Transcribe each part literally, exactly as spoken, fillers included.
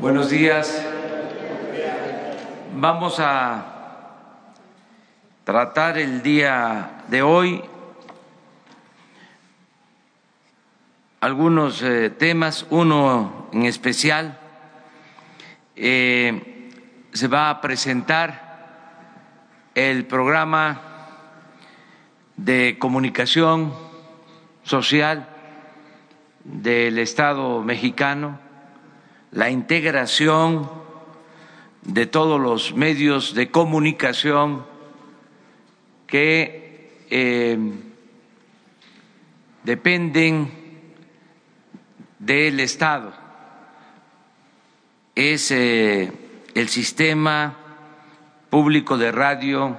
Buenos días. Vamos a tratar el día de hoy algunos eh, temas, uno en especial. Eh, se va a presentar el programa de comunicación social del Estado mexicano, la integración de todos los medios de comunicación que eh, dependen del Estado. Es eh, el Sistema Público de Radio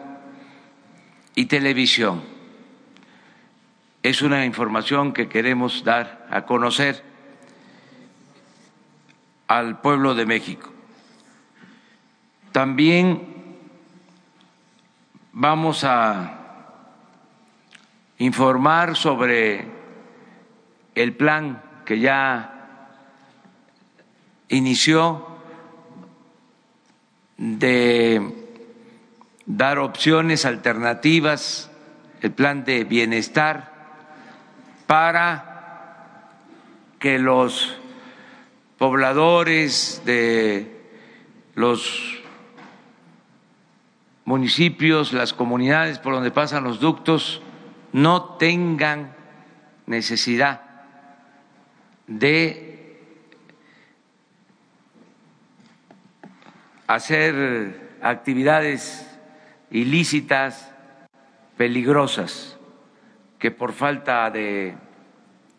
y Televisión. Es una información que queremos dar a conocer al pueblo de México. También vamos a informar sobre el plan que ya inició de dar opciones alternativas, el plan de bienestar, para que los pobladores de los municipios, las comunidades por donde pasan los ductos, no tengan necesidad de hacer actividades ilícitas, peligrosas, que por falta de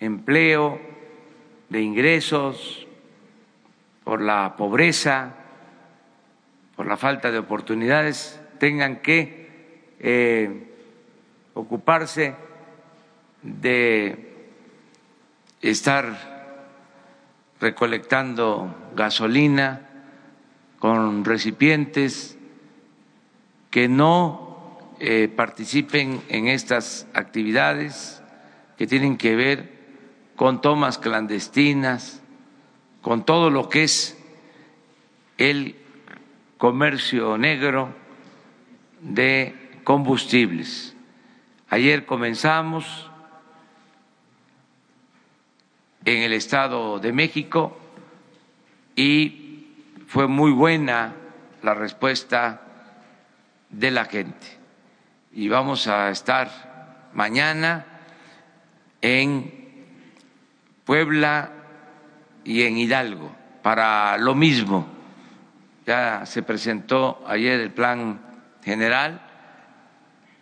empleo, de ingresos, por la pobreza, por la falta de oportunidades, tengan que eh, ocuparse de estar recolectando gasolina con recipientes, que no Eh, participen en estas actividades que tienen que ver con tomas clandestinas, con todo lo que es el comercio negro de combustibles. Ayer comenzamos en el Estado de México y fue muy buena la respuesta de la gente. Y vamos a estar mañana en Puebla y en Hidalgo para lo mismo. Ya se presentó ayer el plan general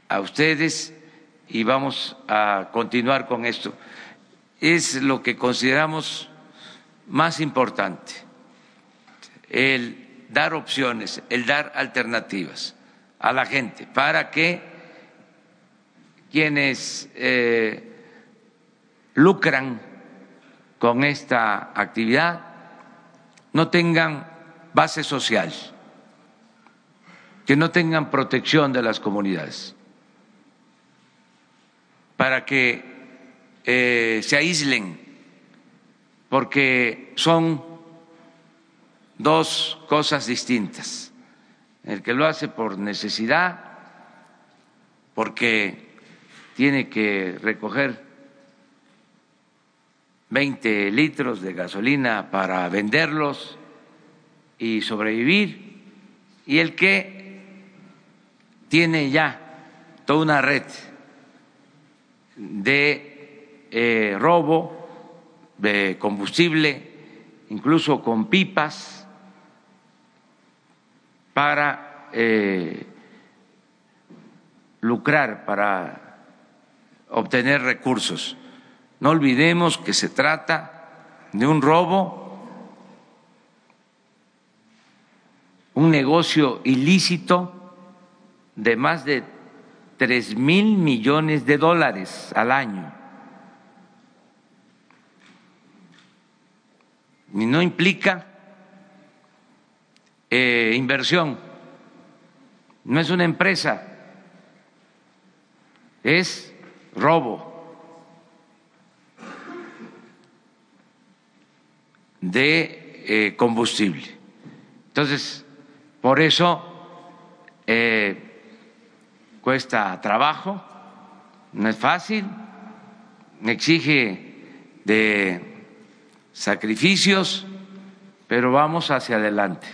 a ustedes y vamos a continuar con esto. Es lo que consideramos más importante, el dar opciones, el dar alternativas a la gente para que quienes eh, lucran con esta actividad no tengan base social, que no tengan protección de las comunidades, para que eh, se aíslen, porque son dos cosas distintas: el que lo hace por necesidad, porque tiene que recoger veinte litros de gasolina para venderlos y sobrevivir, y el que tiene ya toda una red de eh, robo de combustible, incluso con pipas, para eh, lucrar, para obtener recursos. No olvidemos que se trata de un robo, un negocio ilícito de más de tres mil millones de dólares al año. Y no implica eh, inversión, no es una empresa, es robo de eh, combustible. Entonces, por eso eh, cuesta trabajo, no es fácil, exige de sacrificios, pero vamos hacia adelante.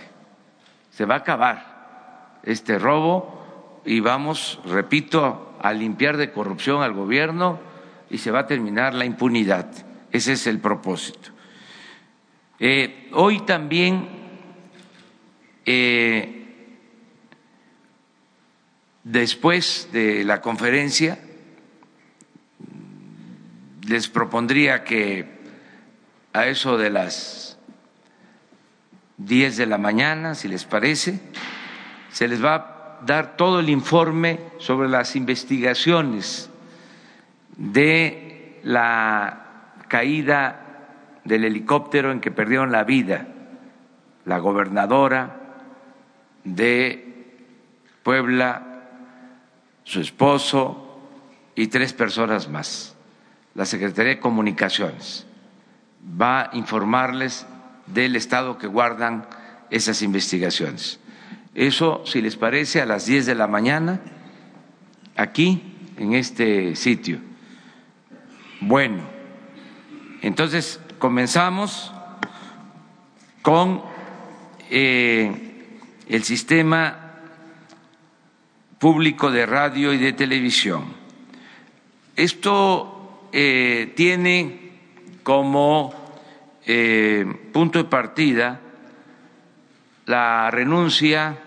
Se va a acabar este robo y vamos, repito, a limpiar de corrupción al gobierno y se va a terminar la impunidad. Ese es el propósito. Eh, hoy también eh, después de la conferencia les propondría que a eso de las diez de la mañana, si les parece, se les va a dar todo el informe sobre las investigaciones de la caída del helicóptero en que perdieron la vida la gobernadora de Puebla, su esposo y tres personas más. La Secretaría de Comunicaciones va a informarles del estado que guardan esas investigaciones. Eso, si les parece, a las diez de la mañana, aquí, en este sitio. Bueno, entonces comenzamos con eh, el Sistema Público de Radio y de Televisión. Esto eh, tiene como eh, punto de partida la renuncia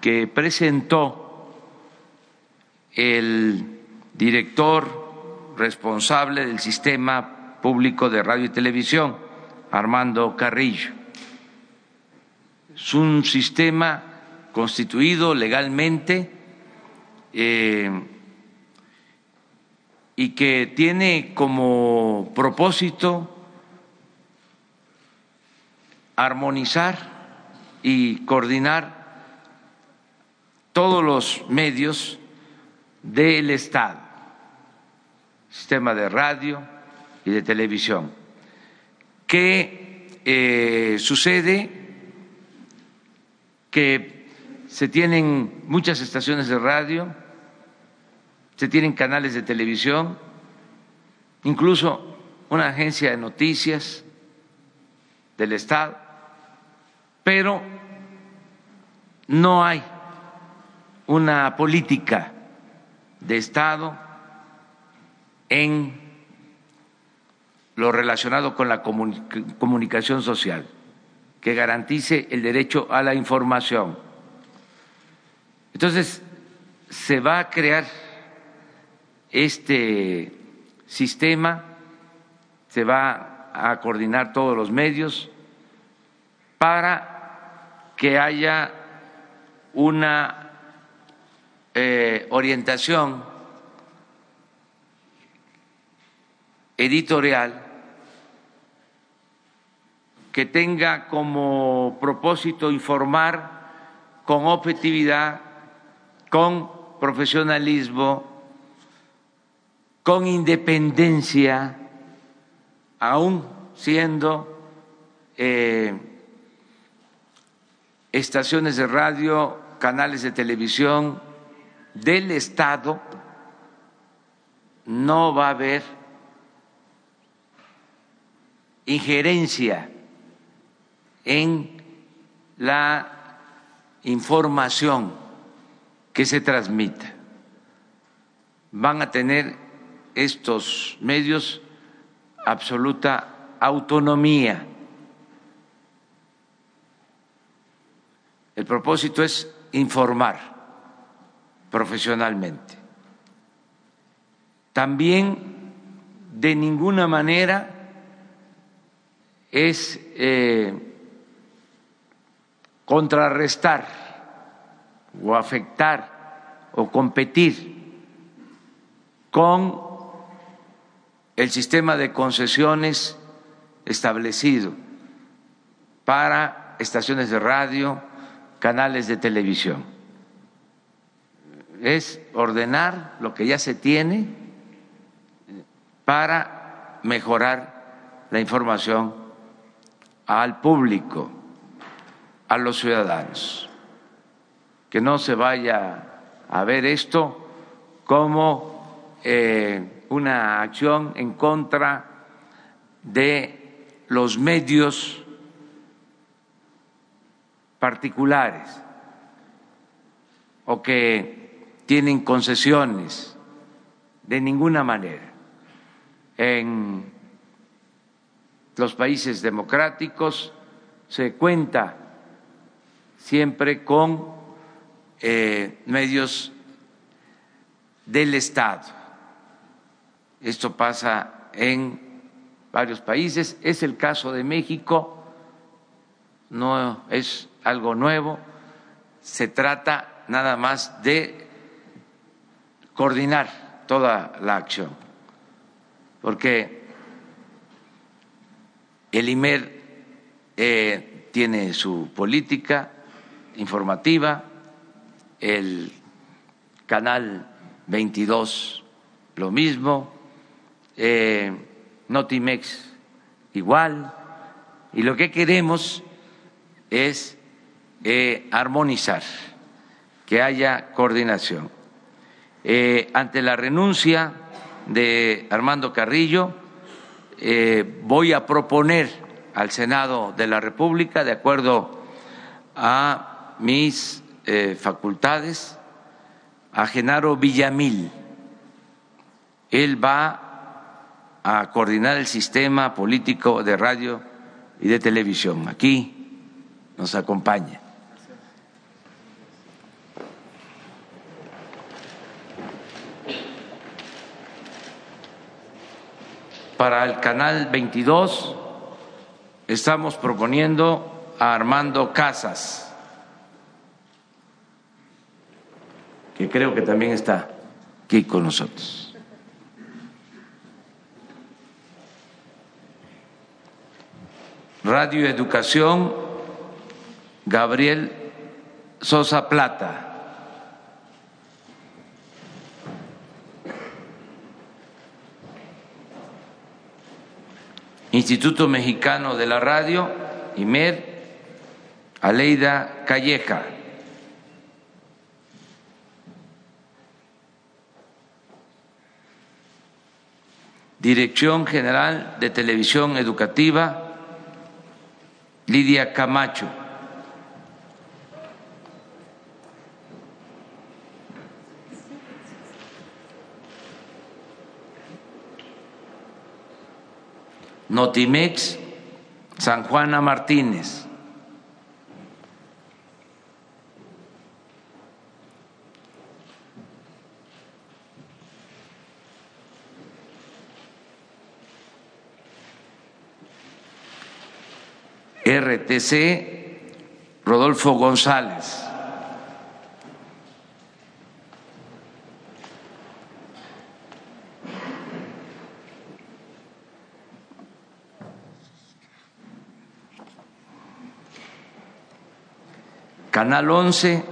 que presentó el director responsable del Sistema Público de Radio y Televisión, Armando Carrillo. Es un sistema constituido legalmente eh, y que tiene como propósito armonizar y coordinar todos los medios del Estado, sistema de radio y de televisión. ¿Qué eh, sucede? Que se tienen muchas estaciones de radio, se tienen canales de televisión, incluso una agencia de noticias del Estado, pero no hay una política de Estado en lo relacionado con la comunic- comunicación social, que garantice el derecho a la información. Entonces, se va a crear este sistema, se va a coordinar todos los medios para que haya una eh, orientación editorial que tenga como propósito informar con objetividad, con profesionalismo, con independencia, aún siendo eh, estaciones de radio, canales de televisión del Estado. No va a haber injerencia en la información que se transmita. Van a tener estos medios absoluta autonomía. El propósito es informar profesionalmente. También de ninguna manera es eh, contrarrestar o afectar o competir con el sistema de concesiones establecido para estaciones de radio, canales de televisión. Es ordenar lo que ya se tiene para mejorar la información al público, a los ciudadanos, que no se vaya a ver esto como eh, una acción en contra de los medios particulares o que tienen concesiones, de ninguna manera. En los países democráticos se cuenta siempre con eh, medios del Estado. Esto pasa en varios países, es el caso de México, no es algo nuevo, se trata nada más de coordinar toda la acción, porque el I M E R eh, tiene su política informativa, el Canal veintidós lo mismo, eh, Notimex igual, y lo que queremos es eh, armonizar, que haya coordinación. Eh, ante la renuncia de Armando Carrillo, eh, voy a proponer al Senado de la República, de acuerdo a mis eh, facultades, a Jenaro Villamil. Él va a coordinar el sistema público de radio y de televisión. Aquí nos acompaña. Para el Canal veintidós estamos proponiendo a Armando Casas, que creo que también está aquí con nosotros. Radio Educación, Gabriel Sosa Plata. Instituto Mexicano de la Radio, I M E R, Aleida Calleja. Dirección General de Televisión Educativa, Lidia Camacho. Notimex, Sanjuana Martínez. R T C, Rodolfo González. Canal Once,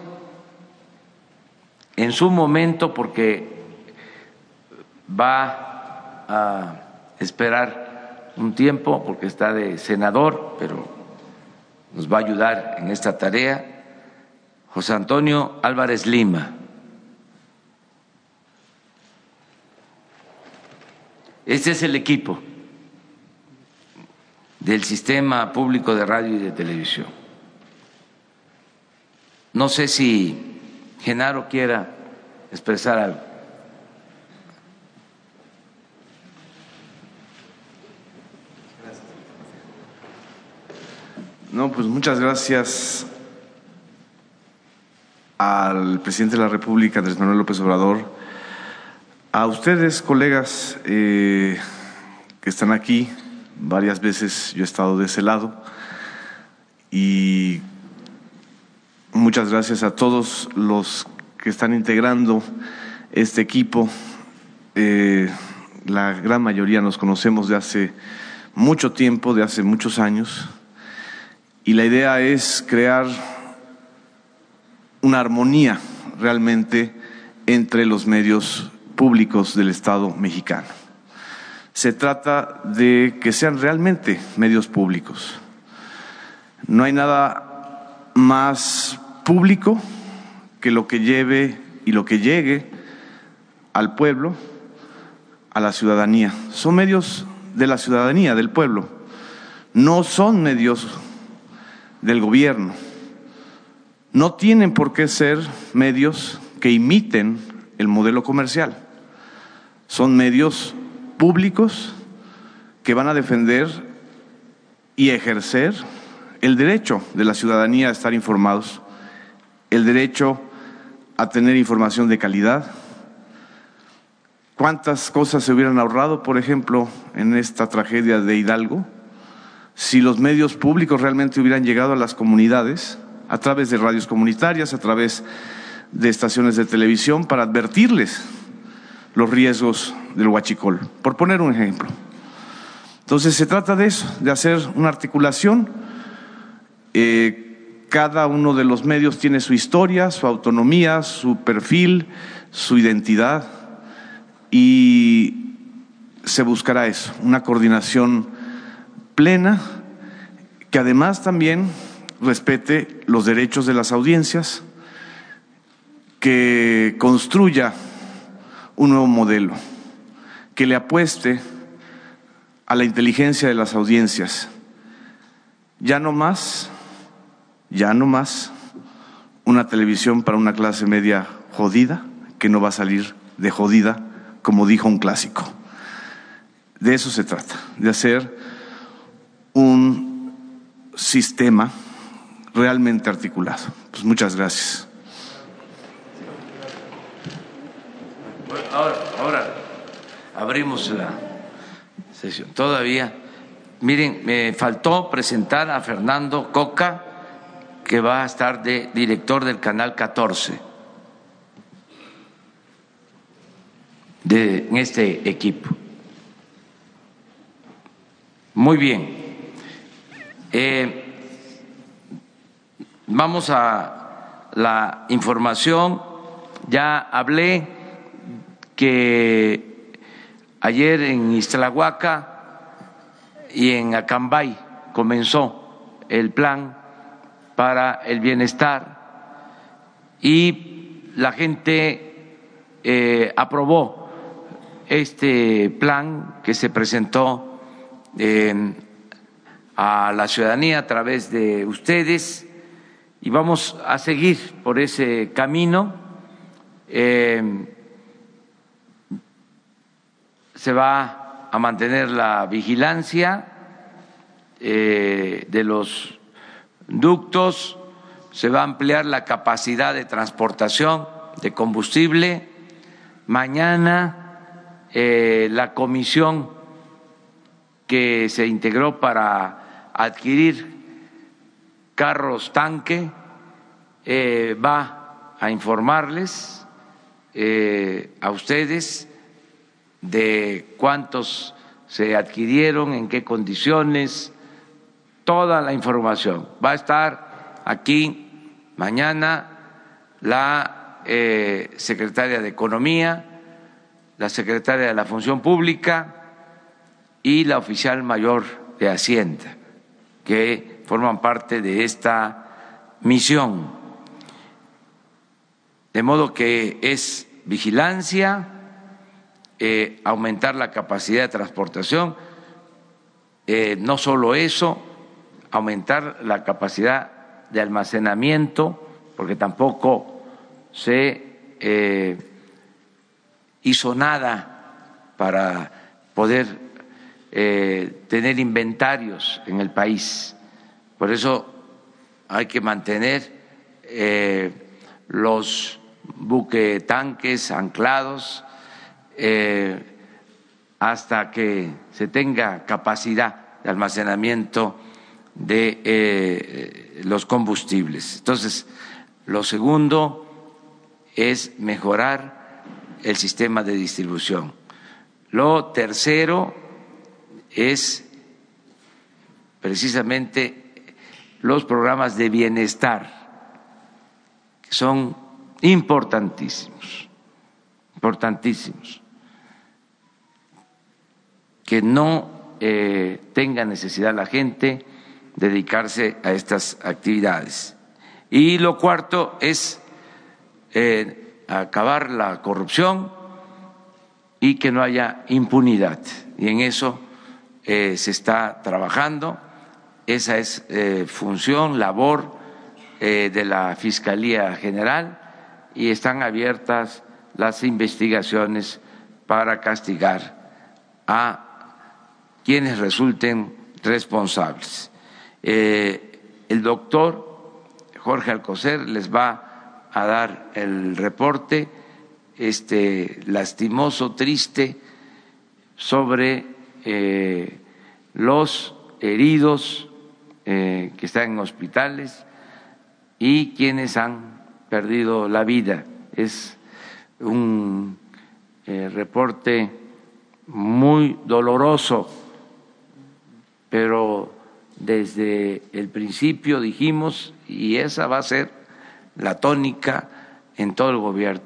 en su momento, porque va a esperar un tiempo, porque está de senador, pero nos va a ayudar en esta tarea, José Antonio Álvarez Lima. Este es el equipo del Sistema Público de Radio y de Televisión. No sé si Jenaro quiera expresar algo. No, pues muchas gracias al presidente de la República, Andrés Manuel López Obrador, a ustedes, colegas eh, que están aquí. Varias veces yo he estado de ese lado y muchas gracias a todos los que están integrando este equipo. Eh, la gran mayoría nos conocemos de hace mucho tiempo, de hace muchos años. Y la idea es crear una armonía realmente entre los medios públicos del Estado mexicano. Se trata de que sean realmente medios públicos. No hay nada más público que lo que lleve y lo que llegue al pueblo, a la ciudadanía. Son medios de la ciudadanía, del pueblo. No son medios del gobierno. No tienen por qué ser medios que imiten el modelo comercial. Son medios públicos que van a defender y ejercer el derecho de la ciudadanía a estar informados, el derecho a tener información de calidad. ¿Cuántas cosas se hubieran ahorrado, por ejemplo, en esta tragedia de Hidalgo, si los medios públicos realmente hubieran llegado a las comunidades a través de radios comunitarias, a través de estaciones de televisión, para advertirles los riesgos del huachicol, por poner un ejemplo? Entonces se trata de eso, de hacer una articulación. Eh, cada uno de los medios tiene su historia, su autonomía, su perfil, su identidad, y se buscará eso, una coordinación plena que además también respete los derechos de las audiencias, que construya un nuevo modelo, que le apueste a la inteligencia de las audiencias. Ya no más, ya no más una televisión para una clase media jodida, que no va a salir de jodida, como dijo un clásico. De eso se trata, de hacer un sistema realmente articulado. Pues muchas gracias. Ahora, ahora abrimos la sesión. Todavía, miren, me faltó presentar a Fernando Coca, que va a estar de director del Canal catorce de, en este equipo. Muy bien. Eh, vamos a la información. Ya hablé que ayer en Ixtlahuaca y en Acambay comenzó el plan para el bienestar y la gente eh, aprobó este plan que se presentó eh, a la ciudadanía a través de ustedes, y vamos a seguir por ese camino. Eh, se va a mantener la vigilancia eh, de los ductos, se va a ampliar la capacidad de transportación de combustible. Mañana eh, la comisión que se integró para adquirir carros tanque eh, va a informarles eh, a ustedes de cuántos se adquirieron, en qué condiciones. Toda la información va a estar aquí mañana la eh, secretaria de Economía, la secretaria de la Función Pública y la oficial mayor de Hacienda, que forman parte de esta misión. De modo que es vigilancia, eh, aumentar la capacidad de transportación, eh, no solo eso, aumentar la capacidad de almacenamiento, porque tampoco se eh, hizo nada para poder eh, tener inventarios en el país. Por eso hay que mantener eh, los buquetanques anclados eh, hasta que se tenga capacidad de almacenamiento de eh, los combustibles. Entonces, lo segundo es mejorar el sistema de distribución. Lo tercero es precisamente los programas de bienestar, que son importantísimos, importantísimos, que no eh, tenga necesidad la gente dedicarse a estas actividades. Y lo cuarto es eh, acabar la corrupción y que no haya impunidad. Y en eso eh, se está trabajando. Esa es eh, función, labor eh, de la Fiscalía General, y están abiertas las investigaciones para castigar a quienes resulten responsables. Eh, el doctor Jorge Alcocer les va a dar el reporte este lastimoso, triste, sobre eh, los heridos eh, que están en hospitales y quienes han perdido la vida. Es un eh, reporte muy doloroso, pero desde el principio dijimos, y esa va a ser la tónica en todo el gobierno,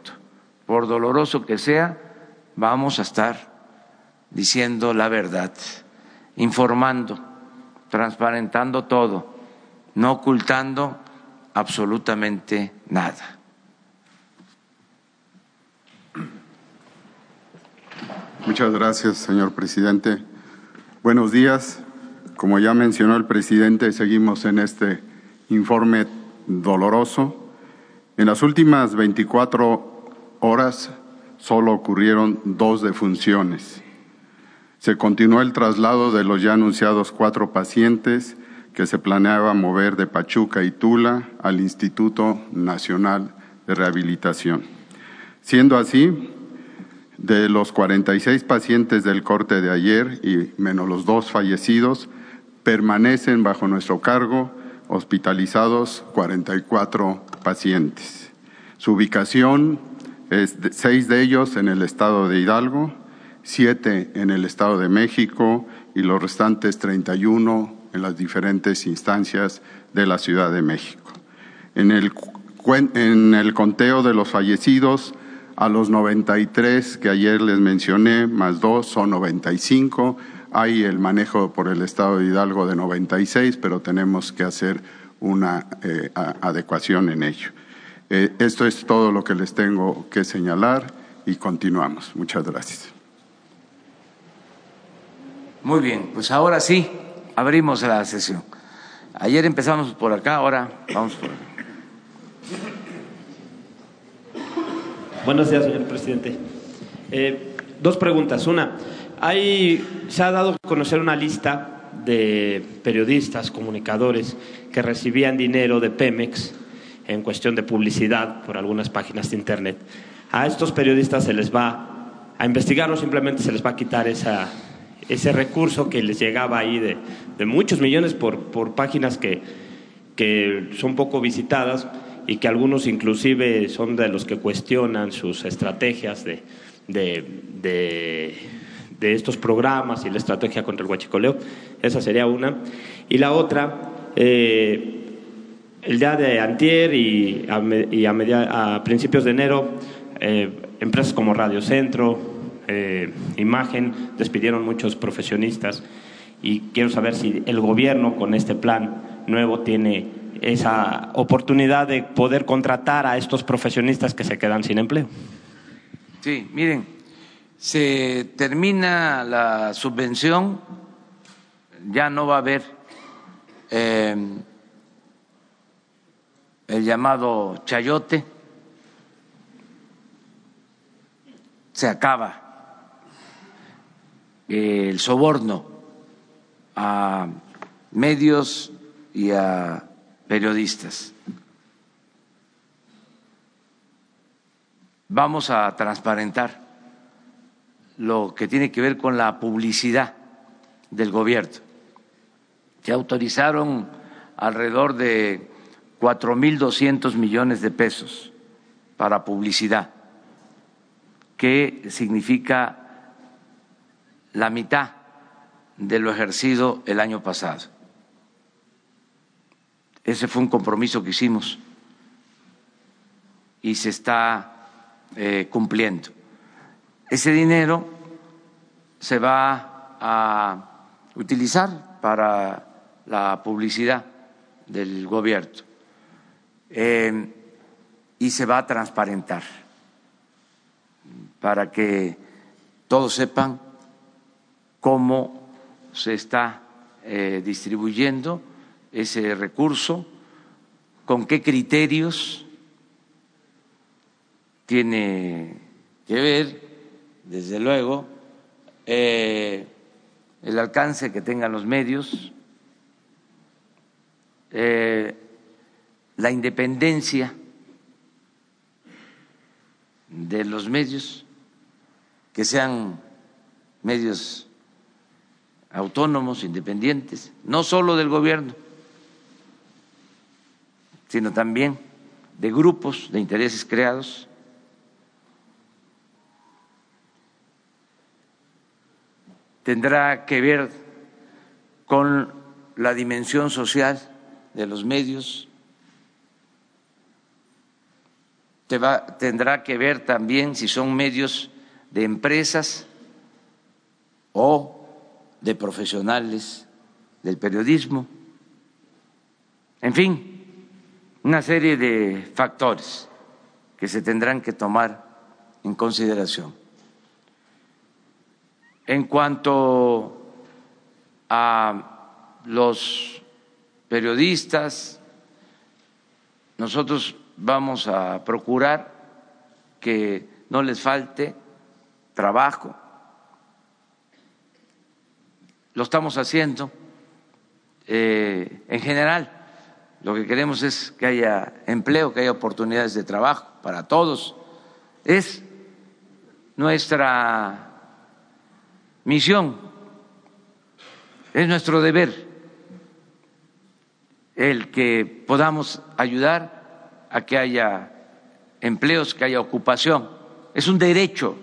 por doloroso que sea, vamos a estar diciendo la verdad, informando, transparentando todo, no ocultando absolutamente nada. Muchas gracias, señor presidente. Buenos días. Como ya mencionó el presidente, seguimos en este informe doloroso. En las últimas veinticuatro horas solo ocurrieron dos defunciones. Se continuó el traslado de los ya anunciados cuatro pacientes que se planeaba mover de Pachuca y Tula al Instituto Nacional de Rehabilitación. Siendo así, de los cuarenta y seis pacientes del corte de ayer, y menos los dos fallecidos, permanecen bajo nuestro cargo hospitalizados cuarenta y cuatro pacientes. Su ubicación es de, seis de ellos en el estado de Hidalgo, siete en el estado de México y los restantes treinta y uno en las diferentes instancias de la Ciudad de México. En el, en el conteo de los fallecidos, a los noventa y tres que ayer les mencioné, más dos, son noventa y cinco. Hay el manejo por el estado de Hidalgo de noventa y seis, pero tenemos que hacer una eh, adecuación en ello. Eh, esto es todo lo que les tengo que señalar y continuamos. Muchas gracias. Muy bien, pues ahora sí, abrimos la sesión. Ayer empezamos por acá, ahora vamos por acá. Buenos días, señor presidente. Eh, dos preguntas. Una, hay, se ha dado a conocer una lista de periodistas, comunicadores que recibían dinero de Pemex en cuestión de publicidad por algunas páginas de internet. A estos periodistas se les va a investigar o simplemente se les va a quitar esa, ese recurso que les llegaba ahí de, de muchos millones por, por páginas que, que son poco visitadas, y que algunos inclusive son de los que cuestionan sus estrategias de, de, de, de estos programas y la estrategia contra el huachicoleo. Esa sería una. Y la otra, eh, el día de antier y a, y a, media, a principios de enero, eh, empresas como Radio Centro, eh, Imagen, despidieron muchos profesionistas, y quiero saber si el gobierno con este plan nuevo tiene esa oportunidad de poder contratar a estos profesionistas que se quedan sin empleo. Sí, miren, se termina la subvención, ya no va a haber eh, el llamado chayote, se acaba el soborno a medios y a periodistas. Vamos a transparentar lo que tiene que ver con la publicidad del gobierno. Se autorizaron alrededor de cuatro mil doscientos millones de pesos para publicidad, que significa la mitad de lo ejercido el año pasado. Ese fue un compromiso que hicimos y se está eh, cumpliendo. Ese dinero se va a utilizar para la publicidad del gobierno eh, y se va a transparentar para que todos sepan cómo se está eh, distribuyendo ese recurso, con qué criterios tiene que ver, desde luego, eh, el alcance que tengan los medios, eh, la independencia de los medios, que sean medios autónomos, independientes, no solo del gobierno, sino también de grupos de intereses creados. Tendrá que ver con la dimensión social de los medios. Te va, tendrá que ver también si son medios de empresas o de profesionales del periodismo. En fin, una serie de factores que se tendrán que tomar en consideración. En cuanto a los periodistas, nosotros vamos a procurar que no les falte trabajo. Lo estamos haciendo eh, en general. Lo que queremos es que haya empleo, que haya oportunidades de trabajo para todos. Es nuestra misión, es nuestro deber el que podamos ayudar a que haya empleos, que haya ocupación. Es un derecho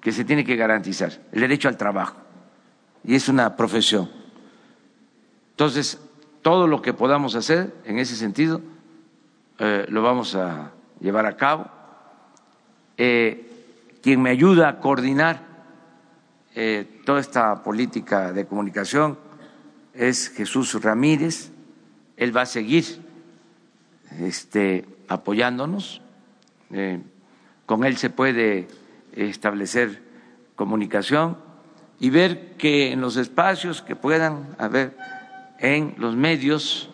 que se tiene que garantizar, el derecho al trabajo, y es una profesión. Entonces, todo lo que podamos hacer en ese sentido eh, lo vamos a llevar a cabo. Eh, quien me ayuda a coordinar eh, toda esta política de comunicación es Jesús Ramírez. Él va a seguir este, apoyándonos. Eh, con él se puede establecer comunicación y ver que en los espacios que puedan haber en los medios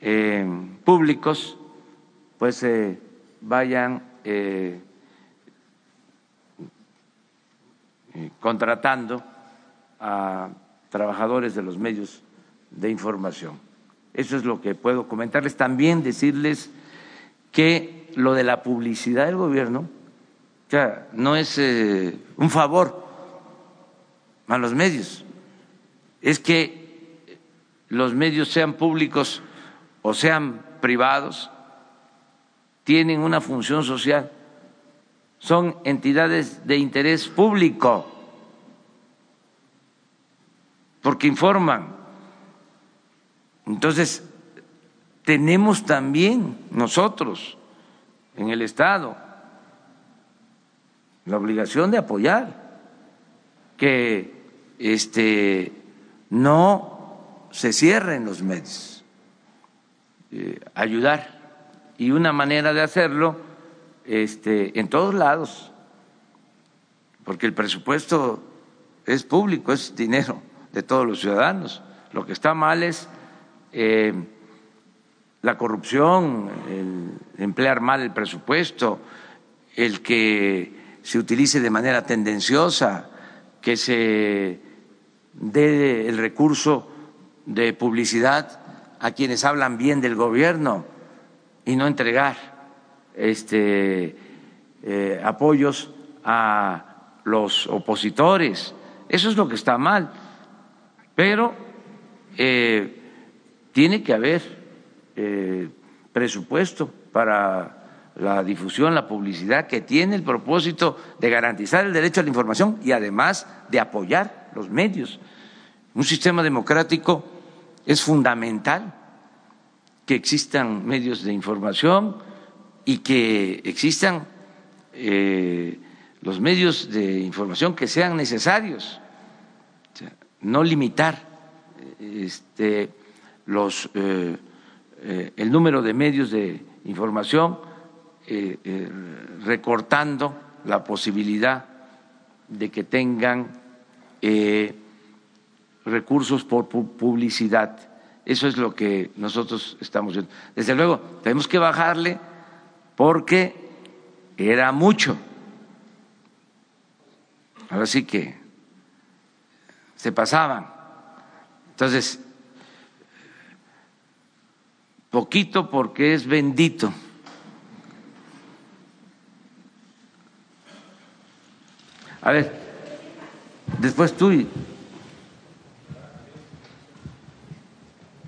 eh, públicos, pues se eh, vayan eh, contratando a trabajadores de los medios de información. Eso es lo que puedo comentarles. También decirles que lo de la publicidad del gobierno, o sea, no es eh, un favor a los medios, es que los medios, sean públicos o sean privados, tienen una función social, son entidades de interés público, porque informan. Entonces, tenemos también nosotros en el Estado la obligación de apoyar que este, no se cierren los medios, eh, ayudar. Y una manera de hacerlo este, en todos lados, porque el presupuesto es público, es dinero de todos los ciudadanos. Lo que está mal es eh, la corrupción, el emplear mal el presupuesto, el que se utilice de manera tendenciosa, que se dé el recurso de publicidad a quienes hablan bien del gobierno y no entregar este, eh, apoyos a los opositores. Eso es lo que está mal, pero eh, tiene que haber eh, presupuesto para la difusión, la publicidad, que tiene el propósito de garantizar el derecho a la información y además de apoyar los medios. Un sistema democrático es fundamental que existan medios de información y que existan eh, los medios de información que sean necesarios, o sea, no limitar este, los, eh, eh, el número de medios de información, eh, eh, recortando la posibilidad de que tengan eh, recursos por publicidad. Eso es lo que nosotros estamos viendo. Desde luego, tenemos que bajarle porque era mucho. Ahora sí que se pasaban. Entonces, poquito porque es bendito. A ver, después tú y...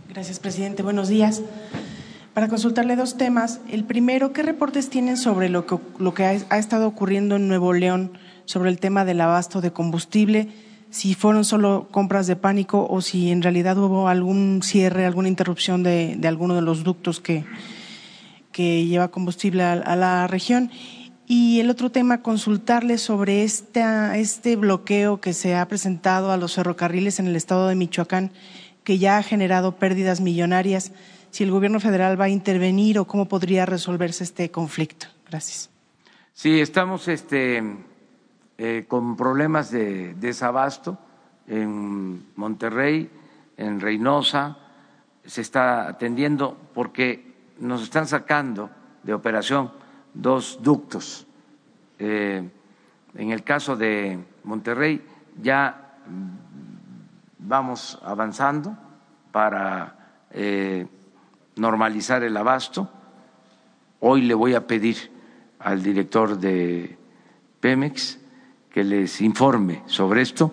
Gracias, presidente. Buenos días. Para consultarle dos temas. El primero, ¿qué reportes tienen sobre lo que, lo que ha, ha estado ocurriendo en Nuevo León sobre el tema del abasto de combustible? Si fueron solo compras de pánico o si en realidad hubo algún cierre, alguna interrupción de, de alguno de los ductos que, que lleva combustible a, a la región. Y el otro tema, consultarle sobre esta, este bloqueo que se ha presentado a los ferrocarriles en el estado de Michoacán, que ya ha generado pérdidas millonarias. Si el gobierno federal va a intervenir o cómo podría resolverse este conflicto. Gracias. Sí, estamos este, eh, con problemas de desabasto en Monterrey, en Reynosa. Se está atendiendo porque nos están sacando de operación dos ductos. Eh, en el caso de Monterrey ya vamos avanzando para eh, normalizar el abasto. Hoy le voy a pedir al director de Pemex que les informe sobre esto.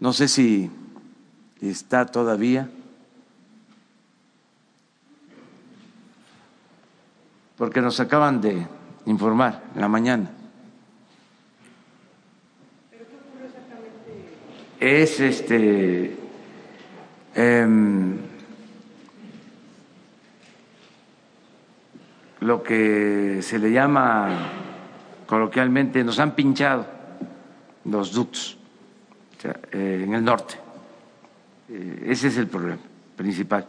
No sé si está todavía, porque nos acaban de informar en la mañana. Es este eh, lo que se le llama coloquialmente, nos han pinchado los ductos, o sea, eh, en el norte. Eh, ese es el problema principal.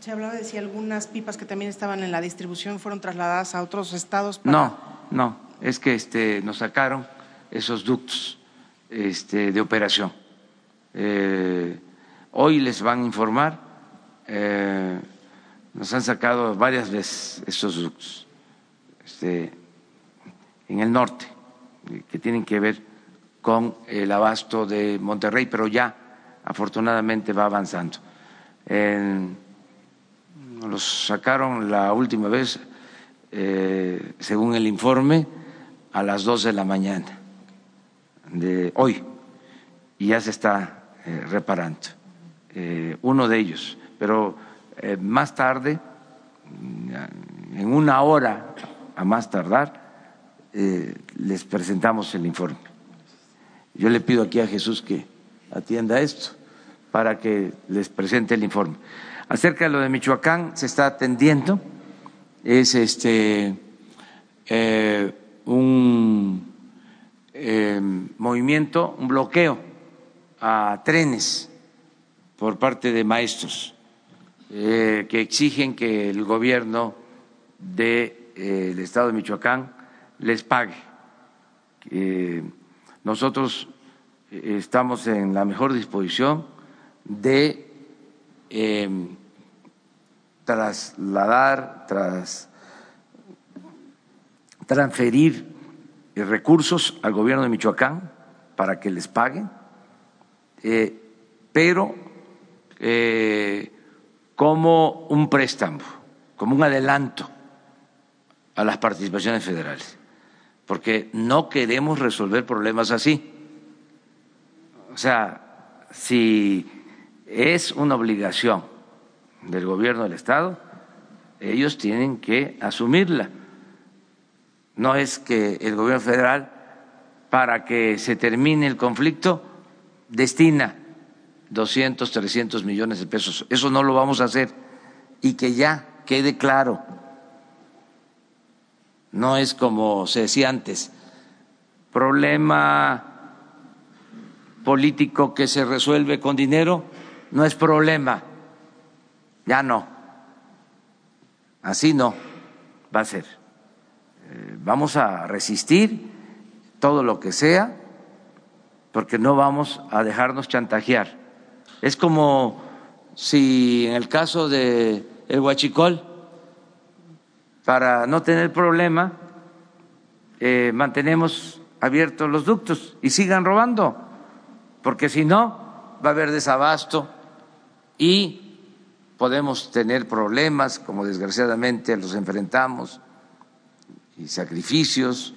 Se hablaba de si algunas pipas que también estaban en la distribución fueron trasladadas a otros estados. Para... No, no, es que este nos sacaron esos ductos este, de operación. Eh, hoy les van a informar, eh, nos han sacado varias veces estos ductos este, en el norte, que tienen que ver con el abasto de Monterrey, pero ya afortunadamente va avanzando. Eh, los sacaron la última vez, eh, según el informe, a las dos de la mañana de hoy, y ya se está Eh, reparando, eh, uno de ellos, pero eh, más tarde, en una hora a más tardar, eh, les presentamos el informe. Yo le pido aquí a Jesús que atienda esto para que les presente el informe. Acerca de lo de Michoacán, se está atendiendo, es este eh, un eh, movimiento, un bloqueo a trenes por parte de maestros eh, que exigen que el gobierno del de, eh, estado de Michoacán les pague. Eh, nosotros estamos en la mejor disposición de eh, trasladar, tras, transferir recursos al gobierno de Michoacán para que les paguen. Eh, pero eh, como un préstamo, como un adelanto a las participaciones federales, porque no queremos resolver problemas así. O sea, si es una obligación del gobierno del Estado, ellos tienen que asumirla. No es que el gobierno federal, para que se termine el conflicto, destina doscientos, trescientos millones de pesos. Eso no lo vamos a hacer, y que ya quede claro. No es como se decía antes, problema político que se resuelve con dinero. no es problema, ya no, así no va a ser. Eh, vamos a resistir todo lo que sea, porque no vamos a dejarnos chantajear. Es como si en el caso de el huachicol, para no tener problema, eh, mantenemos abiertos los ductos y sigan robando, porque si no va a haber desabasto y podemos tener problemas, como desgraciadamente los enfrentamos, y sacrificios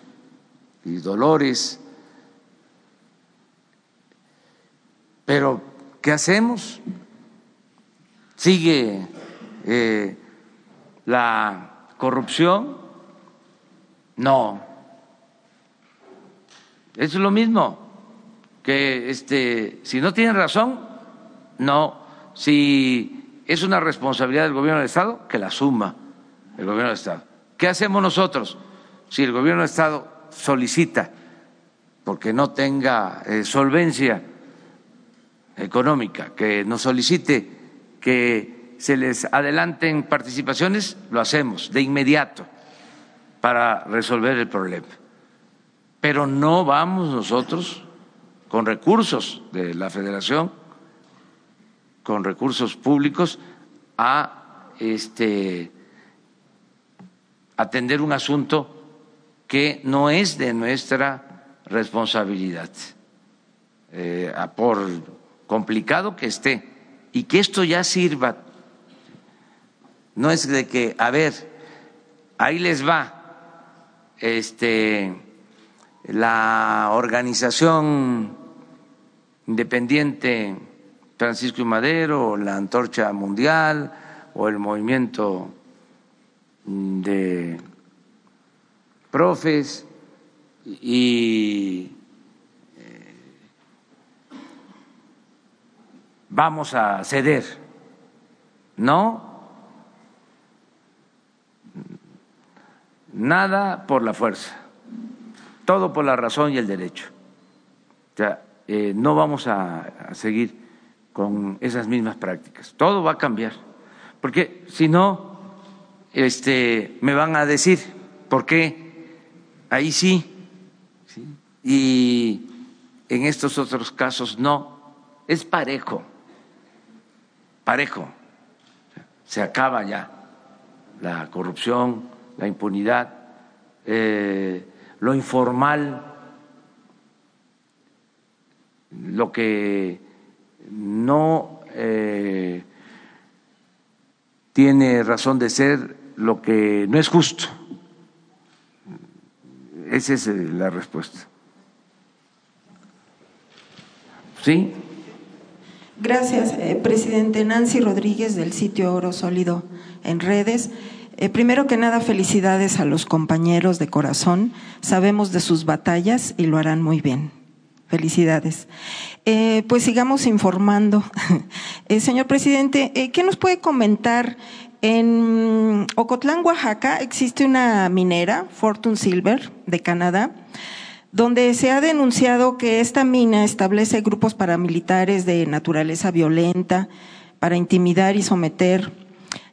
y dolores. Pero ¿qué hacemos? Sigue eh, la corrupción, no, es lo mismo que este, si no tienen razón, no, si es una responsabilidad del gobierno del Estado, que la asuma el gobierno del Estado. ¿Qué hacemos nosotros si el gobierno del Estado solicita porque no tenga eh, solvencia económica, que nos solicite que se les adelanten participaciones? Lo hacemos de inmediato para resolver el problema, pero no vamos nosotros con recursos de la Federación, con recursos públicos, a este atender un asunto que no es de nuestra responsabilidad, eh, por complicado que esté. Y que esto ya sirva, no es de que, a ver, ahí les va este, la organización independiente Francisco y Madero, o la Antorcha Mundial, o el movimiento de profes y vamos a ceder, no, nada por la fuerza, todo por la razón y el derecho. O sea, eh, no vamos a, a seguir con esas mismas prácticas, todo va a cambiar, porque si no, este, me van a decir, ¿por qué? Ahí sí, sí, y en estos otros casos no, es parejo. Parejo, se acaba ya la corrupción, la impunidad, eh, lo informal, lo que no eh, tiene razón de ser, lo que no es justo. Esa es la respuesta. ¿Sí? Gracias, eh, presidente. Nancy Rodríguez, del sitio Oro Sólido en redes. Eh, primero que nada, felicidades a los compañeros de corazón. Sabemos de sus batallas y lo harán muy bien. Felicidades. Eh, pues sigamos informando. Eh, señor presidente, eh, ¿qué nos puede comentar? En Ocotlán, Oaxaca, existe una minera, Fortune Silver, de Canadá, donde se ha denunciado que esta mina establece grupos paramilitares de naturaleza violenta para intimidar y someter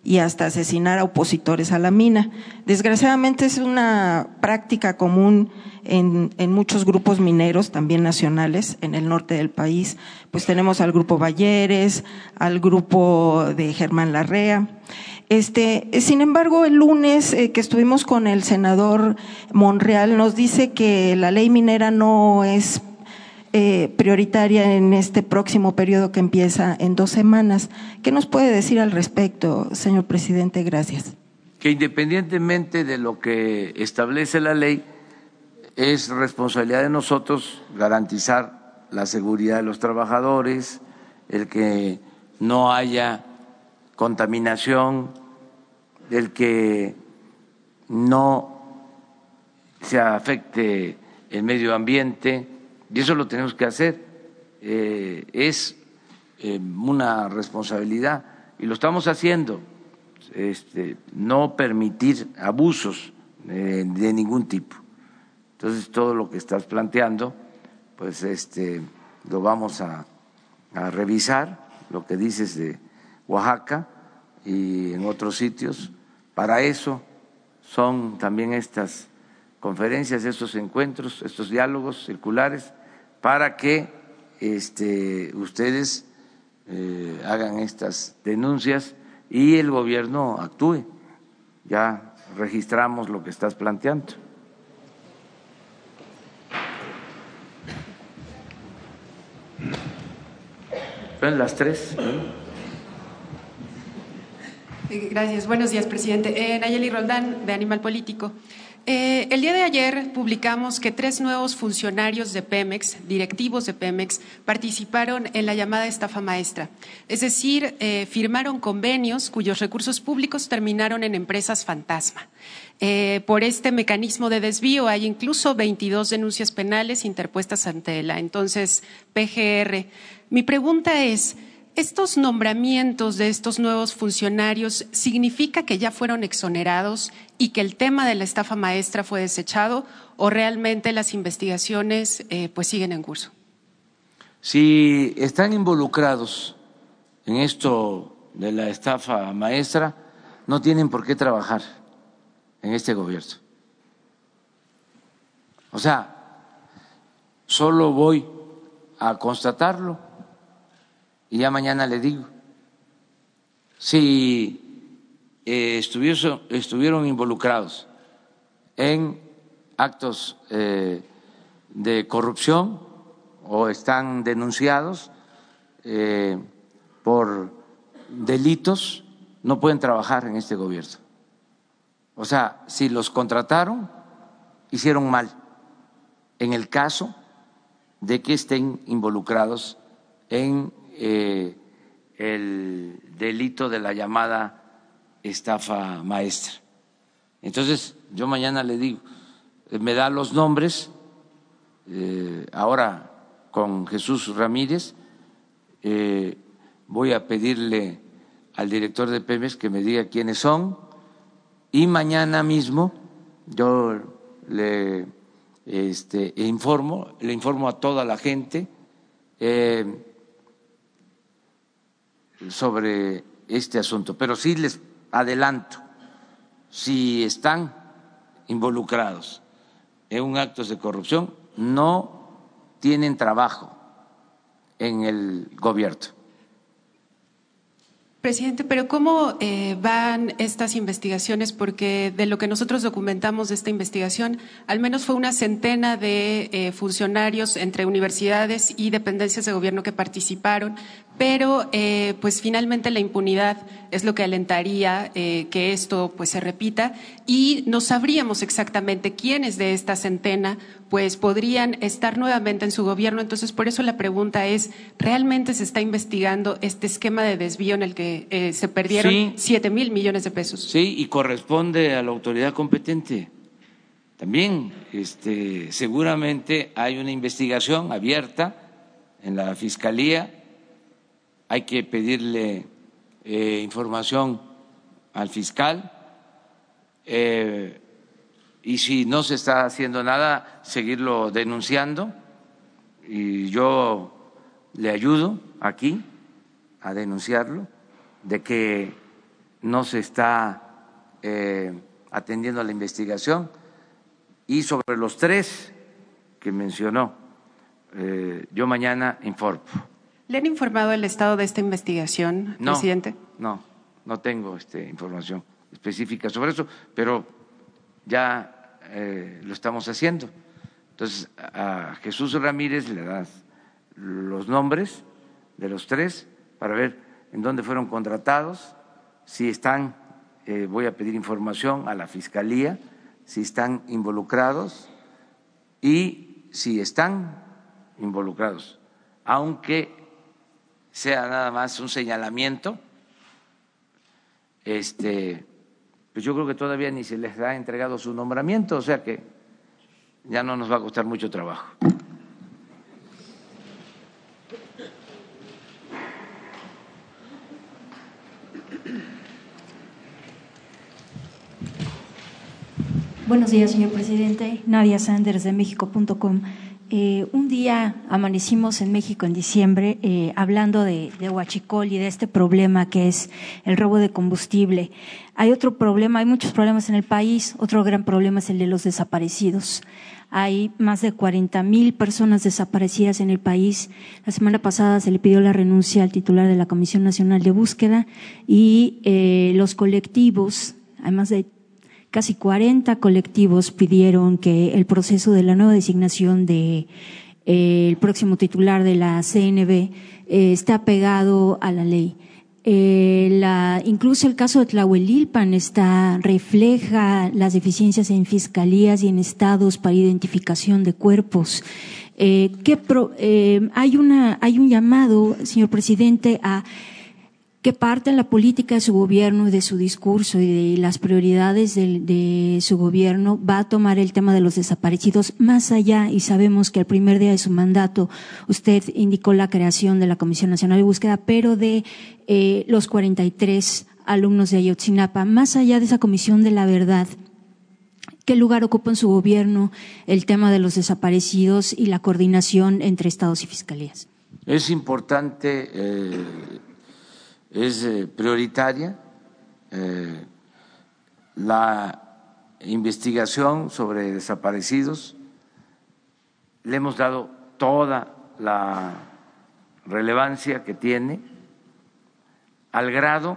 y hasta asesinar a opositores a la mina. Desgraciadamente es una práctica común en, en muchos grupos mineros, también nacionales, en el norte del país. Pues tenemos al grupo Valleres, al grupo de Germán Larrea. Este, sin embargo, el lunes eh, que estuvimos con el senador Monreal, nos dice que la ley minera no es eh, prioritaria en este próximo periodo que empieza en dos semanas. ¿Qué nos puede decir al respecto, señor presidente? Gracias. Que independientemente de lo que establece la ley, es responsabilidad de nosotros garantizar la seguridad de los trabajadores, el que no haya contaminación, el que no se afecte el medio ambiente, y eso lo tenemos que hacer, eh, es eh, una responsabilidad y lo estamos haciendo, este, no permitir abusos eh, de ningún tipo. Entonces, todo lo que estás planteando, pues este, lo vamos a, a revisar lo que dices de Oaxaca y en otros sitios. Para eso son también estas conferencias, estos encuentros, estos diálogos circulares, para que este, ustedes eh, hagan estas denuncias y el gobierno actúe. Ya registramos lo que estás planteando. Son las tres. Gracias. Buenos días, presidente. Eh, Nayeli Roldán, de Animal Político. Eh, el día de ayer publicamos que tres nuevos funcionarios de Pemex, directivos de Pemex, participaron en la llamada estafa maestra. Es decir, eh, firmaron convenios cuyos recursos públicos terminaron en empresas fantasma. Eh, por este mecanismo de desvío hay incluso veintidós denuncias penales interpuestas ante la entonces P G R. Mi pregunta es, ¿estos nombramientos de estos nuevos funcionarios significa que ya fueron exonerados y que el tema de la estafa maestra fue desechado o realmente las investigaciones eh, pues siguen en curso? Si están involucrados en esto de la estafa maestra, no tienen por qué trabajar en este gobierno. O sea, solo voy a constatarlo y ya mañana le digo. Si eh, estuvieron, estuvieron involucrados en actos eh, de corrupción o están denunciados eh, por delitos, no pueden trabajar en este gobierno. O sea, si los contrataron, hicieron mal en el caso de que estén involucrados en eh, el delito de la llamada estafa maestra. Entonces, yo mañana le digo, me da los nombres, eh, ahora con Jesús Ramírez, eh, voy a pedirle al director de Pemex que me diga quiénes son y mañana mismo yo le Este, e informo, le informo a toda la gente eh, sobre este asunto, pero sí les adelanto, si están involucrados en un acto de corrupción, no tienen trabajo en el gobierno. Presidente, pero ¿cómo eh, van estas investigaciones? Porque de lo que nosotros documentamos de esta investigación, al menos fue una centena de eh, funcionarios entre universidades y dependencias de gobierno que participaron, pero eh, pues finalmente la impunidad es lo que alentaría eh, que esto pues se repita y no sabríamos exactamente quiénes de esta centena pues podrían estar nuevamente en su gobierno. Entonces, por eso la pregunta es, ¿realmente se está investigando este esquema de desvío en el que Eh, se perdieron sí, siete mil millones de pesos? Sí, y corresponde a la autoridad competente. También este, seguramente hay una investigación abierta en la Fiscalía, hay que pedirle eh, información al fiscal eh, y si no se está haciendo nada, seguirlo denunciando, y yo le ayudo aquí a denunciarlo, de que no se está eh, atendiendo a la investigación. Y sobre los tres que mencionó, eh, yo mañana informo. ¿Le han informado el estado de esta investigación, no, presidente? No, no tengo este, información específica sobre eso, pero ya eh, lo estamos haciendo. Entonces, a Jesús Ramírez le das los nombres de los tres para ver en dónde fueron contratados, si están, eh, voy a pedir información a la Fiscalía, si están involucrados y si están involucrados, aunque sea nada más un señalamiento, este, pues yo creo que todavía ni se les ha entregado su nombramiento, o sea que ya no nos va a costar mucho trabajo. Buenos días, señor presidente. Nadia Sanders de México punto com. Eh, un día amanecimos en México en diciembre eh, hablando de, de huachicol y de este problema que es el robo de combustible. Hay otro problema, hay muchos problemas en el país, otro gran problema es el de los desaparecidos. Hay más de cuarenta mil personas desaparecidas en el país. La semana pasada se le pidió la renuncia al titular de la Comisión Nacional de Búsqueda y eh, los colectivos, además de casi cuarenta colectivos pidieron que el proceso de la nueva designación de eh, el próximo titular de la C N B eh, esté apegado a la ley. Eh, la, incluso el caso de Tlahuelilpan está, refleja las deficiencias en fiscalías y en estados para identificación de cuerpos. Eh, ¿qué pro, eh, hay una, hay un llamado, señor presidente, a que parte en la política de su gobierno y de su discurso y de las prioridades de, de su gobierno va a tomar el tema de los desaparecidos más allá, y sabemos que el primer día de su mandato usted indicó la creación de la Comisión Nacional de Búsqueda, pero de eh, los cuarenta y tres alumnos de Ayotzinapa, más allá de esa Comisión de la Verdad. ¿Qué lugar ocupa en su gobierno el tema de los desaparecidos y la coordinación entre estados y fiscalías? Es importante... Eh... Es eh, prioritaria eh, la investigación sobre desaparecidos. Le hemos dado toda la relevancia que tiene, al grado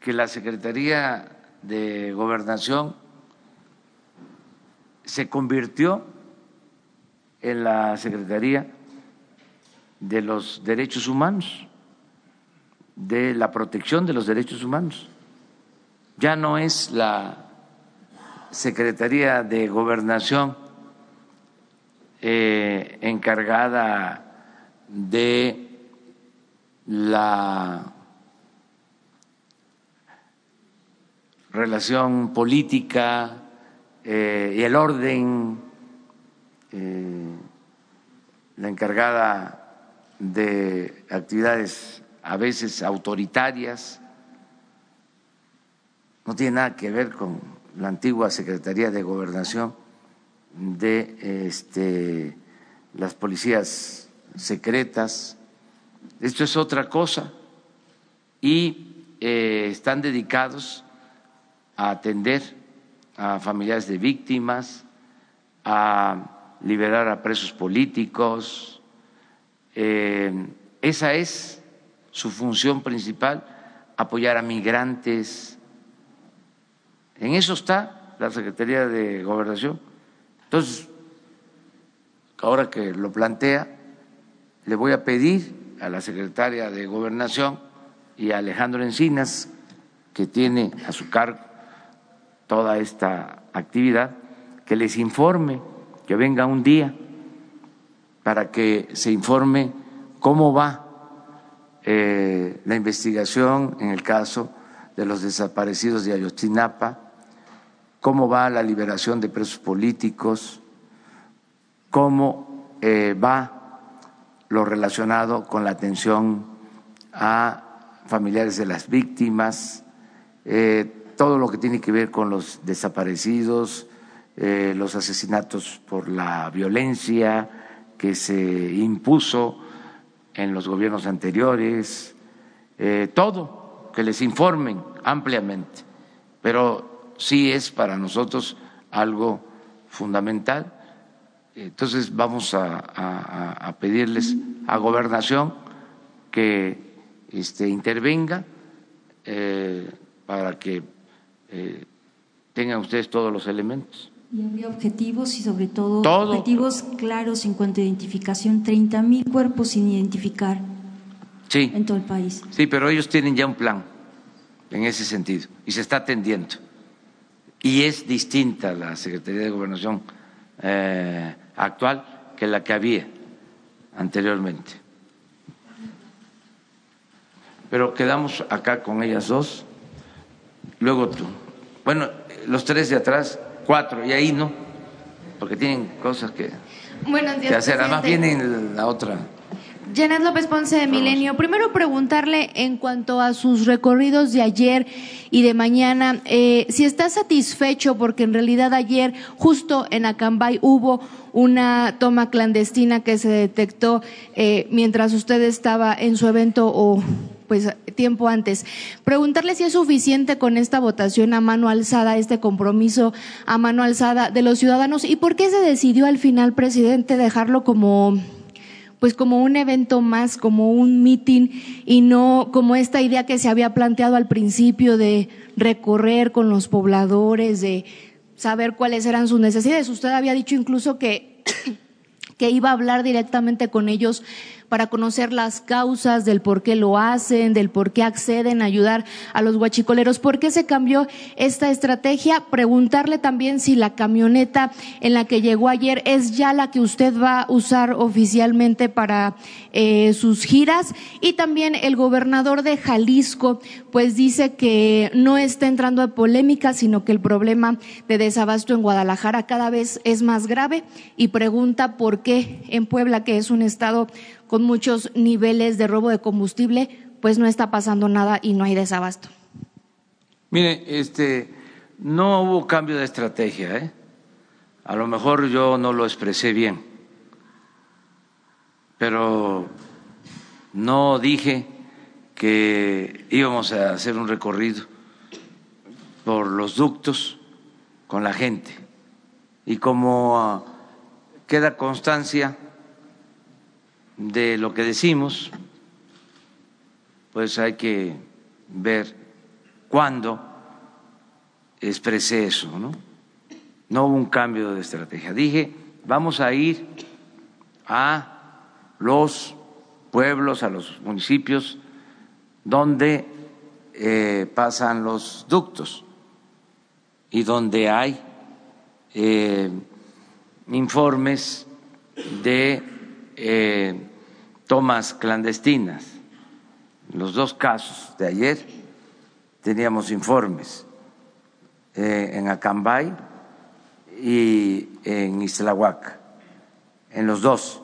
que la Secretaría de Gobernación se convirtió en la Secretaría de los Derechos Humanos, de la protección de los derechos humanos. Ya no es la Secretaría de Gobernación eh, encargada de la relación política eh, y el orden, eh, la encargada de actividades a veces autoritarias, no tiene nada que ver con la antigua Secretaría de Gobernación de este, las policías secretas. Esto es otra cosa y eh, están dedicados a atender a familiares de víctimas, a liberar a presos políticos. Eh, esa es su función principal, apoyar a migrantes. En eso está la Secretaría de Gobernación. Entonces, ahora que lo plantea, le voy a pedir a la Secretaria de Gobernación y a Alejandro Encinas, que tiene a su cargo toda esta actividad, que les informe, que venga un día para que se informe cómo va Eh, la investigación en el caso de los desaparecidos de Ayotzinapa, cómo va la liberación de presos políticos, cómo eh, va lo relacionado con la atención a familiares de las víctimas, eh, todo lo que tiene que ver con los desaparecidos, eh, los asesinatos por la violencia que se impuso en los gobiernos anteriores, eh, todo, que les informen ampliamente. Pero sí es para nosotros algo fundamental. Entonces vamos a, a, a pedirles a Gobernación que este, intervenga eh, para que eh, tengan ustedes todos los elementos. Y habría objetivos y sobre todo, todo objetivos claros en cuanto a identificación, treinta mil cuerpos sin identificar, sí, en todo el país. Sí, pero ellos tienen ya un plan en ese sentido y se está atendiendo. Y es distinta la Secretaría de Gobernación eh, actual que la que había anteriormente. Pero quedamos acá con ellas dos, luego tú. Bueno, los tres de atrás… Cuatro, y ahí no, porque tienen cosas que, días, que hacer. Además viene la otra. Jenaro López Ponce de Milenio. Primero preguntarle en cuanto a sus recorridos de ayer y de mañana, eh, si está satisfecho porque en realidad ayer justo en Acambay hubo una toma clandestina que se detectó eh, mientras usted estaba en su evento o pues tiempo antes. Preguntarle si es suficiente con esta votación a mano alzada, este compromiso a mano alzada de los ciudadanos y por qué se decidió al final, presidente, dejarlo como… pues como un evento más, como un mitin y no como esta idea que se había planteado al principio de recorrer con los pobladores, de saber cuáles eran sus necesidades. Usted había dicho incluso que, que iba a hablar directamente con ellos para conocer las causas del por qué lo hacen, del por qué acceden a ayudar a los huachicoleros. ¿Por qué se cambió esta estrategia? Preguntarle también si la camioneta en la que llegó ayer es ya la que usted va a usar oficialmente para eh, sus giras. Y también el gobernador de Jalisco pues dice que no está entrando en polémica, sino que el problema de desabasto en Guadalajara cada vez es más grave y pregunta por qué en Puebla, que es un estado con muchos niveles de robo de combustible, pues no está pasando nada y no hay desabasto. Mire, este, no hubo cambio de estrategia, ¿eh? A lo mejor yo no lo expresé bien, pero no dije que íbamos a hacer un recorrido por los ductos con la gente. Y como queda constancia de lo que decimos, pues hay que ver cuándo expresé eso, ¿no? No hubo un cambio de estrategia. Dije, vamos a ir a los pueblos, a los municipios donde eh, pasan los ductos y donde hay eh, informes de Eh, tomas clandestinas. Los dos casos de ayer teníamos informes eh, en Acambay y en Ixtlahuaca. En los dos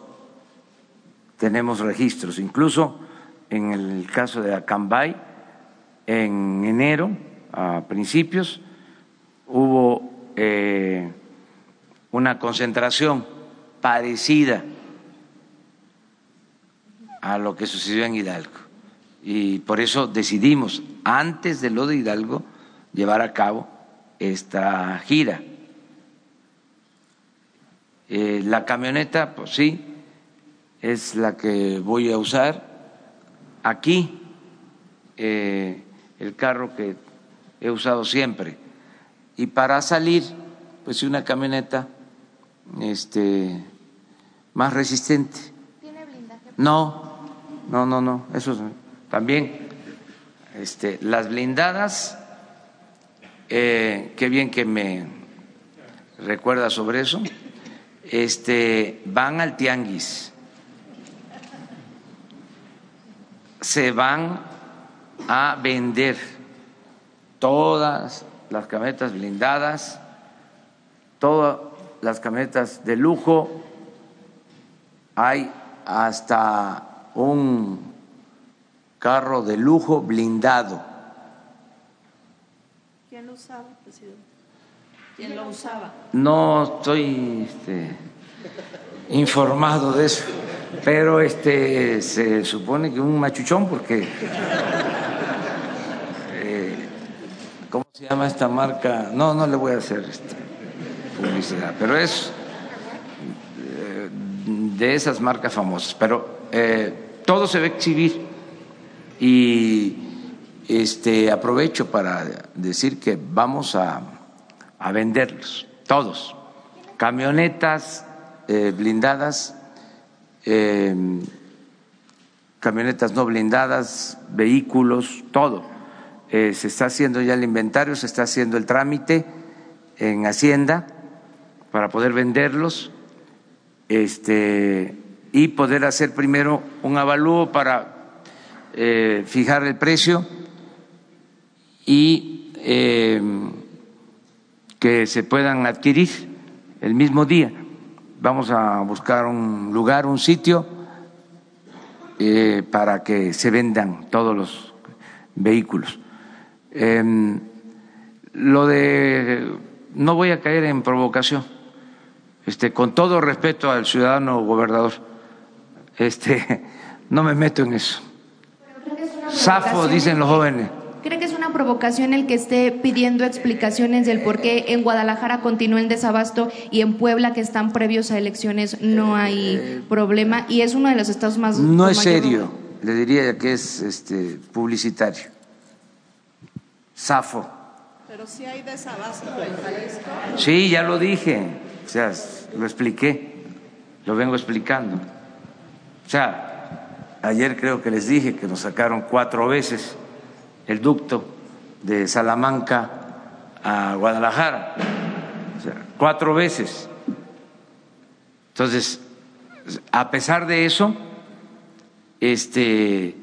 tenemos registros, incluso en el caso de Acambay en enero a principios hubo eh, una concentración parecida a lo que sucedió en Hidalgo, y por eso decidimos antes de lo de Hidalgo llevar a cabo esta gira. Eh, la camioneta, pues sí, es la que voy a usar. Aquí eh, el carro que he usado siempre, y para salir pues una camioneta este, más resistente. No, No, no, no, eso es, también este, las blindadas, eh, qué bien que me recuerda sobre eso, este, van al tianguis, se van a vender todas las camionetas blindadas, todas las camionetas de lujo, hay hasta un carro de lujo blindado. ¿Quién lo usaba, presidente? ¿Quién lo usaba? No estoy este, informado de eso, pero este se supone que un machuchón, porque eh, ¿cómo se llama esta marca? No, no le voy a hacer este, publicidad, pero es eh, de esas marcas famosas, pero eh, todo se va a exhibir. Y este, aprovecho para decir que vamos a, a venderlos, todos. Camionetas eh, blindadas, eh, camionetas no blindadas, vehículos, todo. Eh, se está haciendo ya el inventario, se está haciendo el trámite en Hacienda para poder venderlos. Este. Y poder hacer primero un avalúo para eh, fijar el precio y eh, que se puedan adquirir el mismo día. Vamos a buscar un lugar, un sitio eh, para que se vendan todos los vehículos. Eh, lo de no voy a caer en provocación, este, con todo respeto al ciudadano gobernador, este, no me meto en eso. Zafo, dicen los jóvenes. ¿Cree que es una provocación el que esté pidiendo explicaciones del por qué en Guadalajara continúa el desabasto y en Puebla, que están previos a elecciones, no hay eh, problema? Y es uno de los estados más... No es serio, le diría que es este publicitario. Zafo. Pero sí hay desabasto en Jalisco. Sí, ya lo dije, o sea, lo expliqué, lo vengo explicando. O sea, ayer creo que les dije que nos sacaron cuatro veces el ducto de Salamanca a Guadalajara, o sea, cuatro veces. Entonces, a pesar de eso, este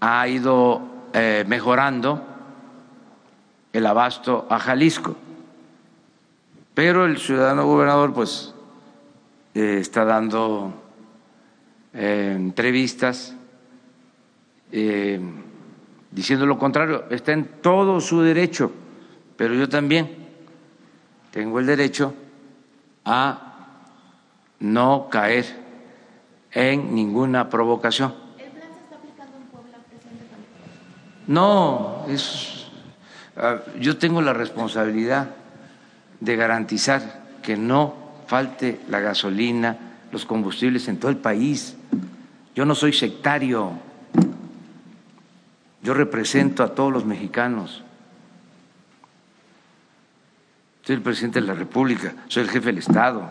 ha ido eh, mejorando el abasto a Jalisco, pero el ciudadano gobernador pues eh, está dando eh, entrevistas eh, diciendo lo contrario. Está en todo su derecho, pero yo también tengo el derecho a no caer en ninguna provocación. ¿El plan se está aplicando en Puebla, presidente? No, es, yo tengo la responsabilidad de garantizar que no falte la gasolina, los combustibles en todo el país. Yo no soy sectario. Yo represento a todos los mexicanos. Soy el presidente de la República, soy el jefe del Estado.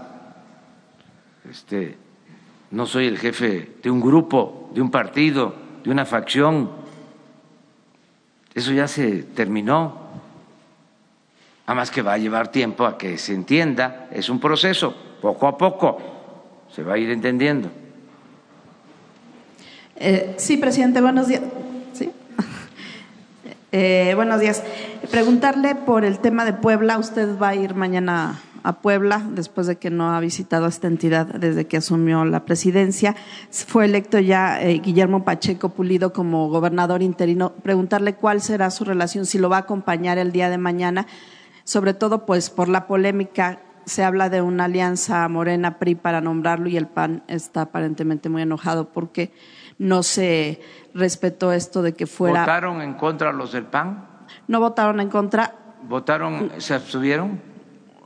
Este, no soy el jefe de un grupo, de un partido, de una facción. Eso ya se terminó. Además que va a llevar tiempo a que se entienda, es un proceso, poco a poco se va a ir entendiendo. Eh, sí, presidente, buenos días. Eh, buenos días. Preguntarle por el tema de Puebla. Usted va a ir mañana a Puebla después de que no ha visitado esta entidad desde que asumió la presidencia. Fue electo ya eh, Guillermo Pacheco Pulido como gobernador interino. Preguntarle cuál será su relación, si lo va a acompañar el día de mañana, sobre todo pues por la polémica. Se habla de una alianza Morena-P R I para nombrarlo y el P A N está aparentemente muy enojado porque no se respetó esto de que fuera… ¿Votaron en contra los del P A N? No votaron en contra. ¿Votaron, se abstuvieron?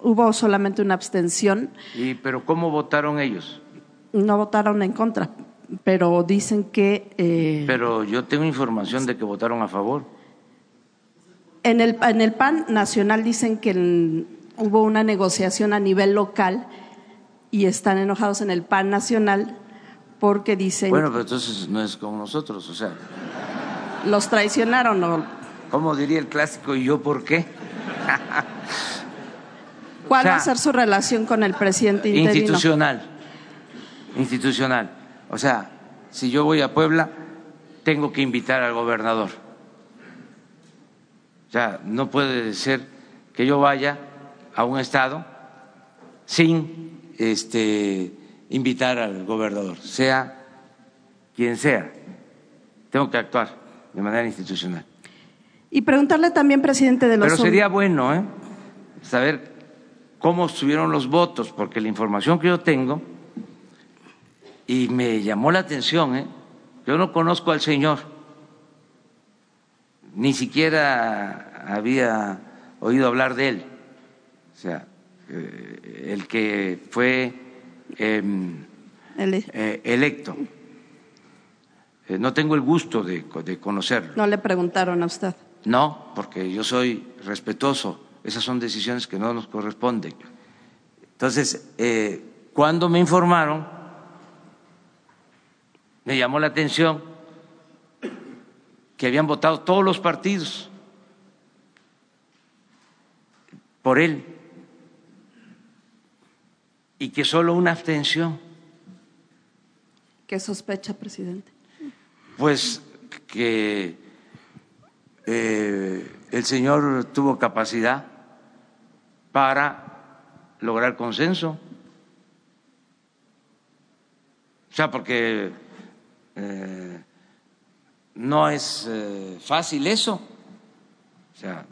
Hubo solamente una abstención. ¿Y pero cómo votaron ellos? No votaron en contra, pero dicen que… Eh, pero yo tengo información de que votaron a favor. En el, en el P A N nacional dicen que el, hubo una negociación a nivel local y están enojados en el P A N nacional… Porque dicen… Bueno, pero entonces no es como nosotros, o sea… ¿Los traicionaron o…? ¿Cómo diría el clásico? ¿Y yo por qué? ¿Cuál o sea, va a ser su relación con el presidente interino? Institucional, institucional. O sea, si yo voy a Puebla, tengo que invitar al gobernador. O sea, no puede ser que yo vaya a un estado sin… este. invitar al gobernador, sea quien sea. Tengo que actuar de manera institucional. Y preguntarle también, presidente, de los… Pero sería bueno, ¿eh?, saber cómo estuvieron los votos, porque la información que yo tengo, y me llamó la atención, ¿eh?, yo no conozco al señor, ni siquiera había oído hablar de él. O sea, eh, el que fue… Eh, eh, electo. Eh, no tengo el gusto de, de conocerlo. ¿No le preguntaron a usted? No, porque yo soy respetuoso. Esas son decisiones que no nos corresponden. Entonces, eh, cuando me informaron, me llamó la atención que habían votado todos los partidos por él. Y que solo una abstención. ¿Qué sospecha, presidente? Pues que eh, el señor tuvo capacidad para lograr consenso. O sea, porque eh, no es eh, fácil eso. O sea,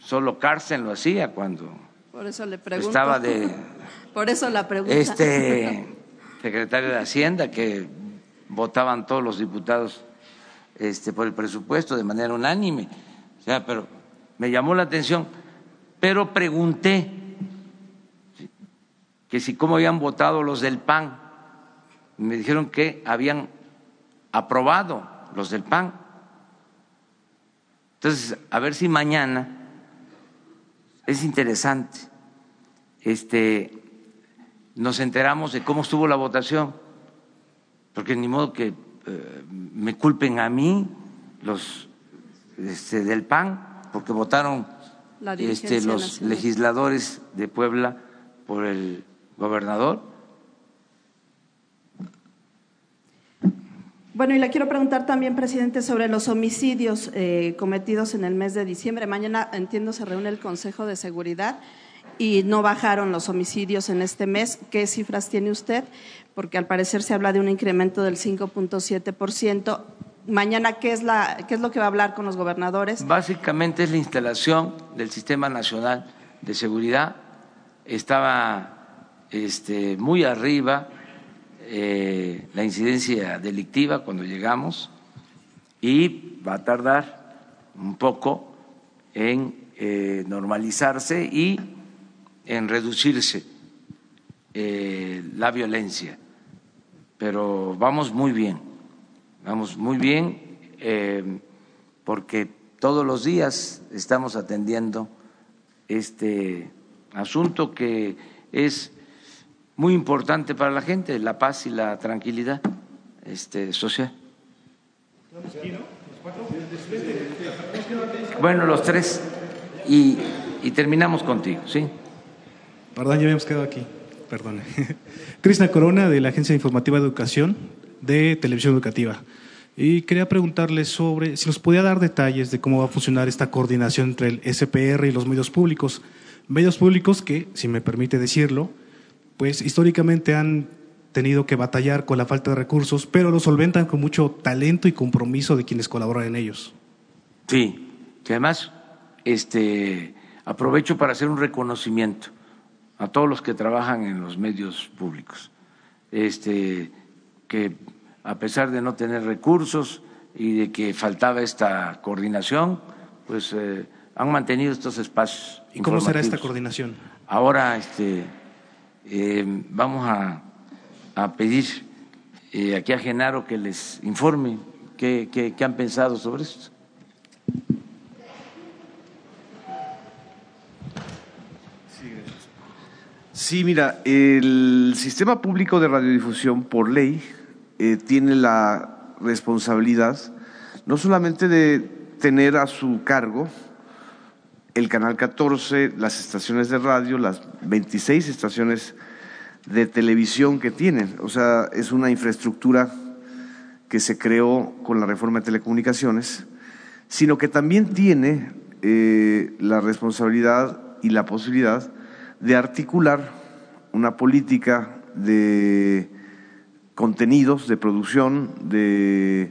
solo Carsten lo hacía cuando Por eso le pregunto. estaba de Por eso la pregunta. Este secretario de Hacienda, que votaban todos los diputados este, por el presupuesto de manera unánime. O sea, pero me llamó la atención, pero pregunté que si cómo habían votado los del P A N. Me dijeron que habían aprobado los del P A N. Entonces, a ver si mañana es interesante. Este nos enteramos de cómo estuvo la votación, porque ni modo que eh, me culpen a mí los este, del P A N, porque votaron la este, los nacional. legisladores de Puebla por el gobernador. Bueno, y le quiero preguntar también, presidente, sobre los homicidios eh, cometidos en el mes de diciembre. Mañana, entiendo, se reúne el Consejo de Seguridad y no bajaron los homicidios en este mes. ¿Qué cifras tiene usted? Porque al parecer se habla de un incremento del cinco punto siete por ciento. Mañana, ¿qué es, la, ¿qué es lo que va a hablar con los gobernadores? Básicamente es la instalación del Sistema Nacional de Seguridad. Estaba este, muy arriba. Eh, la incidencia delictiva cuando llegamos y va a tardar un poco en eh, normalizarse y en reducirse eh, la violencia, pero vamos muy bien, vamos muy bien eh, porque todos los días estamos atendiendo este asunto que es muy importante para la gente, la paz y la tranquilidad este, social. Bueno, los tres y, y terminamos contigo, ¿sí? Perdón, ya habíamos quedado aquí, perdón. Krishna Corona, de la Agencia Informativa de Educación de Televisión Educativa. Y quería preguntarle sobre si nos podía dar detalles de cómo va a funcionar esta coordinación entre el S P R y los medios públicos. Medios públicos que, si me permite decirlo, pues históricamente han tenido que batallar con la falta de recursos, pero lo solventan con mucho talento y compromiso de quienes colaboran en ellos. Sí, que además este, aprovecho para hacer un reconocimiento a todos los que trabajan en los medios públicos, este, que a pesar de no tener recursos y de que faltaba esta coordinación, pues eh, han mantenido estos espacios informativos. ¿Y cómo será esta coordinación? Ahora, este… Eh, vamos a, a pedir eh, aquí a Jenaro que les informe qué, qué, qué han pensado sobre esto. Sí, mira, el Sistema Público de Radiodifusión por ley eh, tiene la responsabilidad no solamente de tener a su cargo el Canal catorce, las estaciones de radio, las veintiséis estaciones de televisión que tienen. O sea, es una infraestructura que se creó con la reforma de telecomunicaciones, sino que también tiene eh, la responsabilidad y la posibilidad de articular una política de contenidos, de producción, de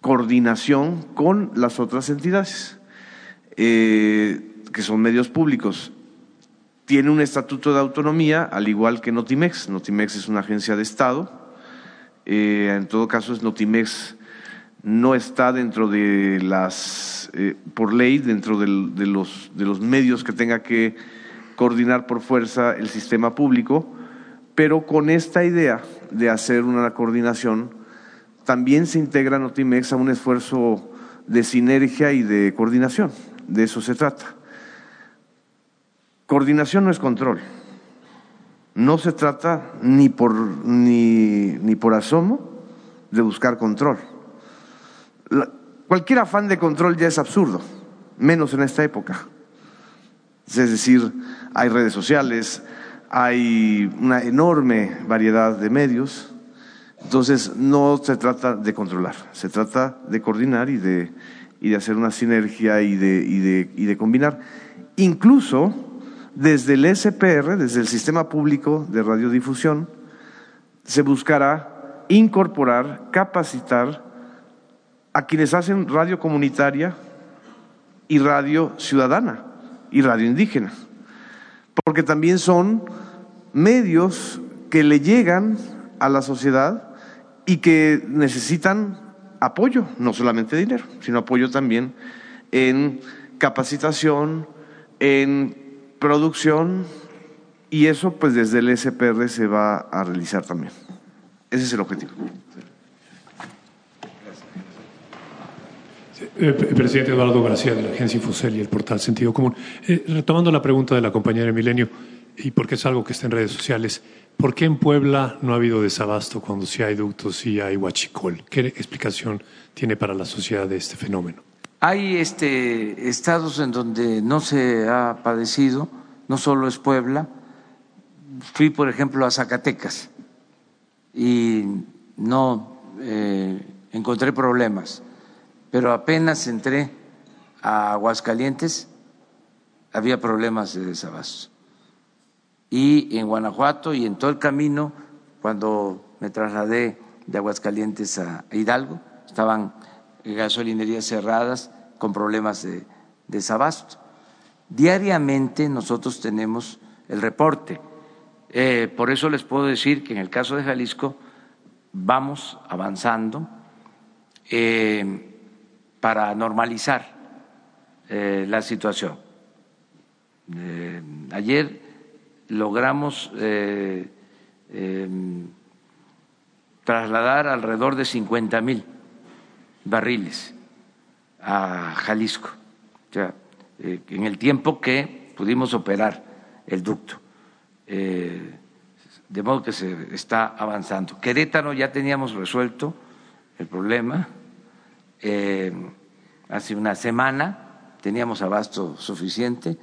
coordinación con las otras entidades. Eh, que son medios públicos. Tiene un estatuto de autonomía, al igual que Notimex. Notimex es una agencia de Estado. Eh, en todo caso, es Notimex no está dentro de las, eh, por ley, dentro del, de, los, de los medios que tenga que coordinar por fuerza el sistema público, pero con esta idea de hacer una coordinación, también se integra Notimex a un esfuerzo de sinergia y de coordinación. De eso se trata. Coordinación no es control. No se trata ni por, ni, ni por asomo de buscar control. La, cualquier afán de control ya es absurdo, menos en esta época. Es decir, hay redes sociales, hay una enorme variedad de medios. Entonces, no se trata de controlar, se trata de coordinar y de, y de hacer una sinergia y de, y, de, y de combinar. Incluso desde el S P R, desde el Sistema Público de Radiodifusión, se buscará incorporar, capacitar a quienes hacen radio comunitaria y radio ciudadana y radio indígena, porque también son medios que le llegan a la sociedad y que necesitan apoyo, no solamente dinero, sino apoyo también en capacitación, en producción, y eso pues desde el S P R se va a realizar también. Ese es el objetivo. Eh, presidente Eduardo García, de la agencia Infocel y el portal Sentido Común. Eh, retomando la pregunta de la compañera Milenio, y porque es algo que está en redes sociales, ¿por qué en Puebla no ha habido desabasto cuando sí hay ductos, sí hay huachicol? ¿Qué explicación tiene para la sociedad de este fenómeno? Hay este, estados en donde no se ha padecido, no solo es Puebla. Fui, por ejemplo, a Zacatecas y no eh, encontré problemas. Pero apenas entré a Aguascalientes, había problemas de desabasto. Y en Guanajuato y en todo el camino, cuando me trasladé de Aguascalientes a Hidalgo, estaban gasolinerías cerradas con problemas de desabasto. Diariamente nosotros tenemos el reporte. Eh, por eso les puedo decir que en el caso de Jalisco vamos avanzando eh, para normalizar eh, la situación. Eh, ayer logramos eh, eh, trasladar alrededor de cincuenta mil barriles a Jalisco, o sea, eh, en el tiempo que pudimos operar el ducto, eh, de modo que se está avanzando. Querétaro ya teníamos resuelto el problema, eh, hace una semana teníamos abasto suficiente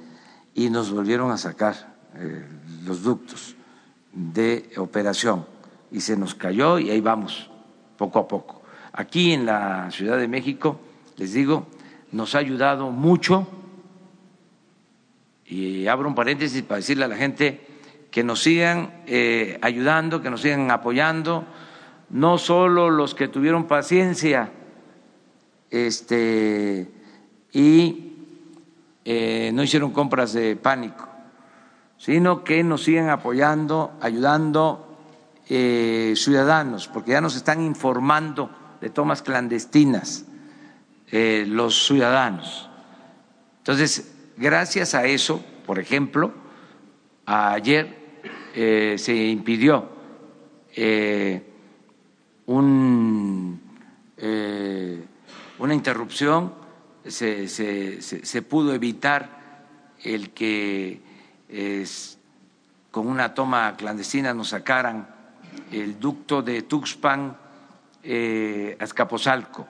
y nos volvieron a sacar Eh, los ductos de operación y se nos cayó, y ahí vamos poco a poco. Aquí en la Ciudad de México, les digo, nos ha ayudado mucho, y abro un paréntesis para decirle a la gente que nos sigan eh, ayudando, que nos sigan apoyando, no solo los que tuvieron paciencia este, y eh, no hicieron compras de pánico, sino que nos siguen apoyando, ayudando eh, ciudadanos, porque ya nos están informando de tomas clandestinas eh, los ciudadanos. Entonces, gracias a eso, por ejemplo, ayer eh, se impidió eh, un, eh, una interrupción, se, se, se, se pudo evitar el que Es, con una toma clandestina nos sacaran el ducto de Tuxpan eh, a Azcapotzalco.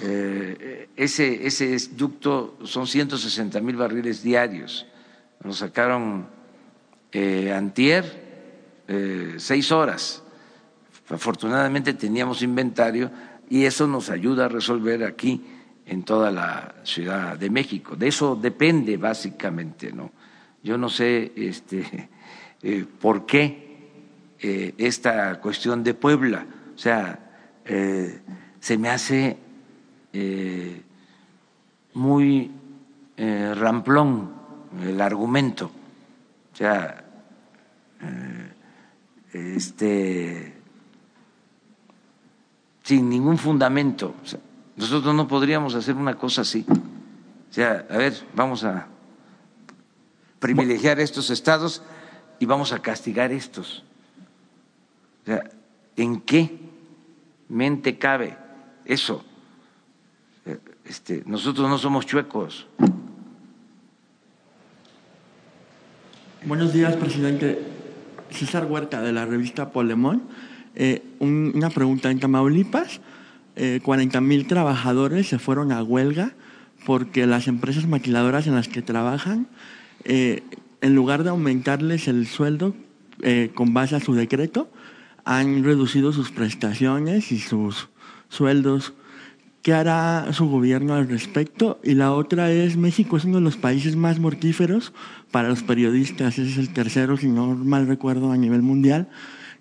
Eh, ese, ese ducto son ciento sesenta mil barriles diarios. Nos sacaron eh, antier eh, seis horas. Afortunadamente teníamos inventario y eso nos ayuda a resolver aquí en toda la Ciudad de México. De eso depende básicamente, ¿no? Yo no sé este, eh, por qué eh, esta cuestión de Puebla, o sea, eh, se me hace eh, muy eh, ramplón el argumento, o sea, eh, este, sin ningún fundamento. O sea, nosotros no podríamos hacer una cosa así, o sea, a ver, vamos a privilegiar estos estados y vamos a castigar estos. O sea, ¿en qué mente cabe eso? Este, nosotros no somos chuecos. Buenos días, presidente. César Huerta, de la revista Polemón. Eh, un, una pregunta. En Tamaulipas, eh, cuarenta mil trabajadores se fueron a huelga porque las empresas maquiladoras en las que trabajan Eh, en lugar de aumentarles el sueldo eh, con base a su decreto, han reducido sus prestaciones y sus sueldos. ¿Qué hará su gobierno al respecto? Y la otra es, México es uno de los países más mortíferos para los periodistas, ese es el tercero, si no mal recuerdo, a nivel mundial.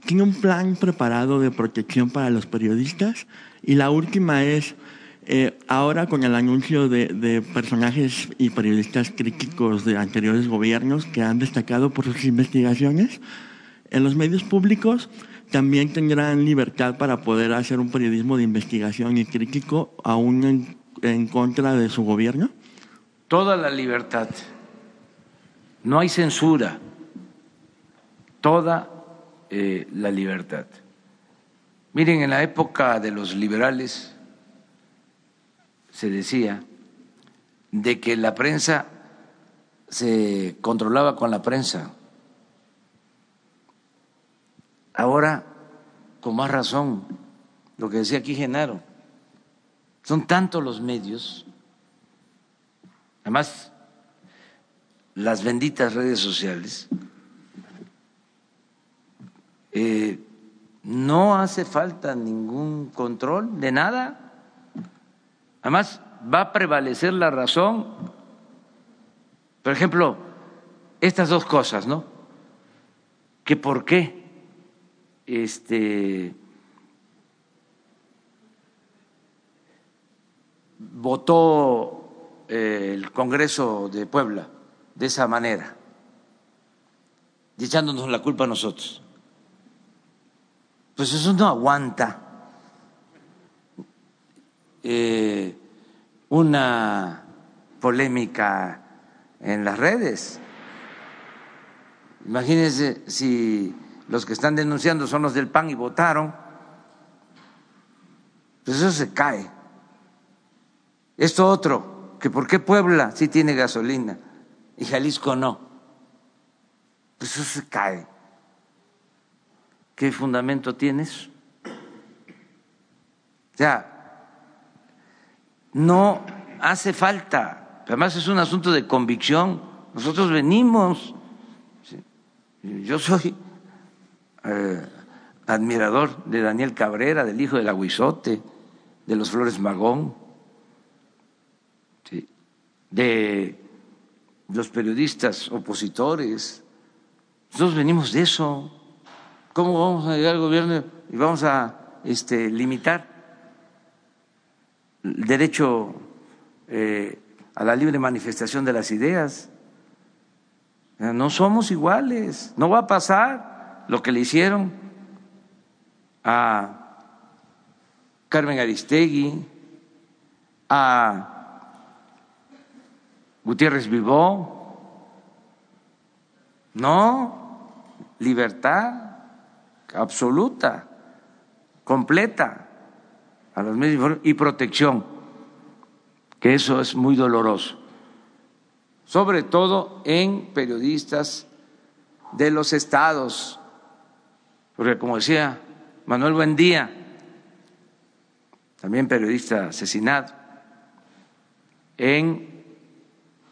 tiene un plan preparado de protección para los periodistas. Y la última es, eh, ahora con el anuncio de, de personajes y periodistas críticos de anteriores gobiernos que han destacado por sus investigaciones, en los medios públicos también tendrán libertad para poder hacer un periodismo de investigación y crítico aún en, en contra de su gobierno. Toda la libertad. No hay censura. Toda eh, la libertad. Miren, en la época de los liberales se decía de que la prensa se controlaba con la prensa. Ahora, con más razón, lo que decía aquí Jenaro, son tantos los medios, además las benditas redes sociales, eh, no hace falta ningún control de nada. Además, va a prevalecer la razón. Por ejemplo, estas dos cosas, ¿no? Que por qué este, votó el Congreso de Puebla de esa manera, echándonos la culpa a nosotros. Pues eso no aguanta eh, una polémica en las redes. Imagínense si los que están denunciando son los del P A N y votaron, pues eso se cae. Esto otro, que por qué Puebla sí tiene gasolina y Jalisco no, pues eso se cae. ¿Qué fundamento tienes? O sea, no hace falta. Además, es un asunto de convicción. Nosotros venimos. Yo soy eh, admirador de Daniel Cabrera, del hijo del Agüizote, de los Flores Magón, ¿sí?, de los periodistas opositores. Nosotros venimos de eso. ¿Cómo vamos a llegar al gobierno y vamos a este, limitar el derecho eh, a la libre manifestación de las ideas? No somos iguales, no va a pasar lo que le hicieron a Carmen Aristegui, a Gutiérrez Vivó, no, libertad absoluta, completa a los medios y protección, que eso es muy doloroso, sobre todo en periodistas de los estados, porque como decía Manuel Buendía, también periodista asesinado, en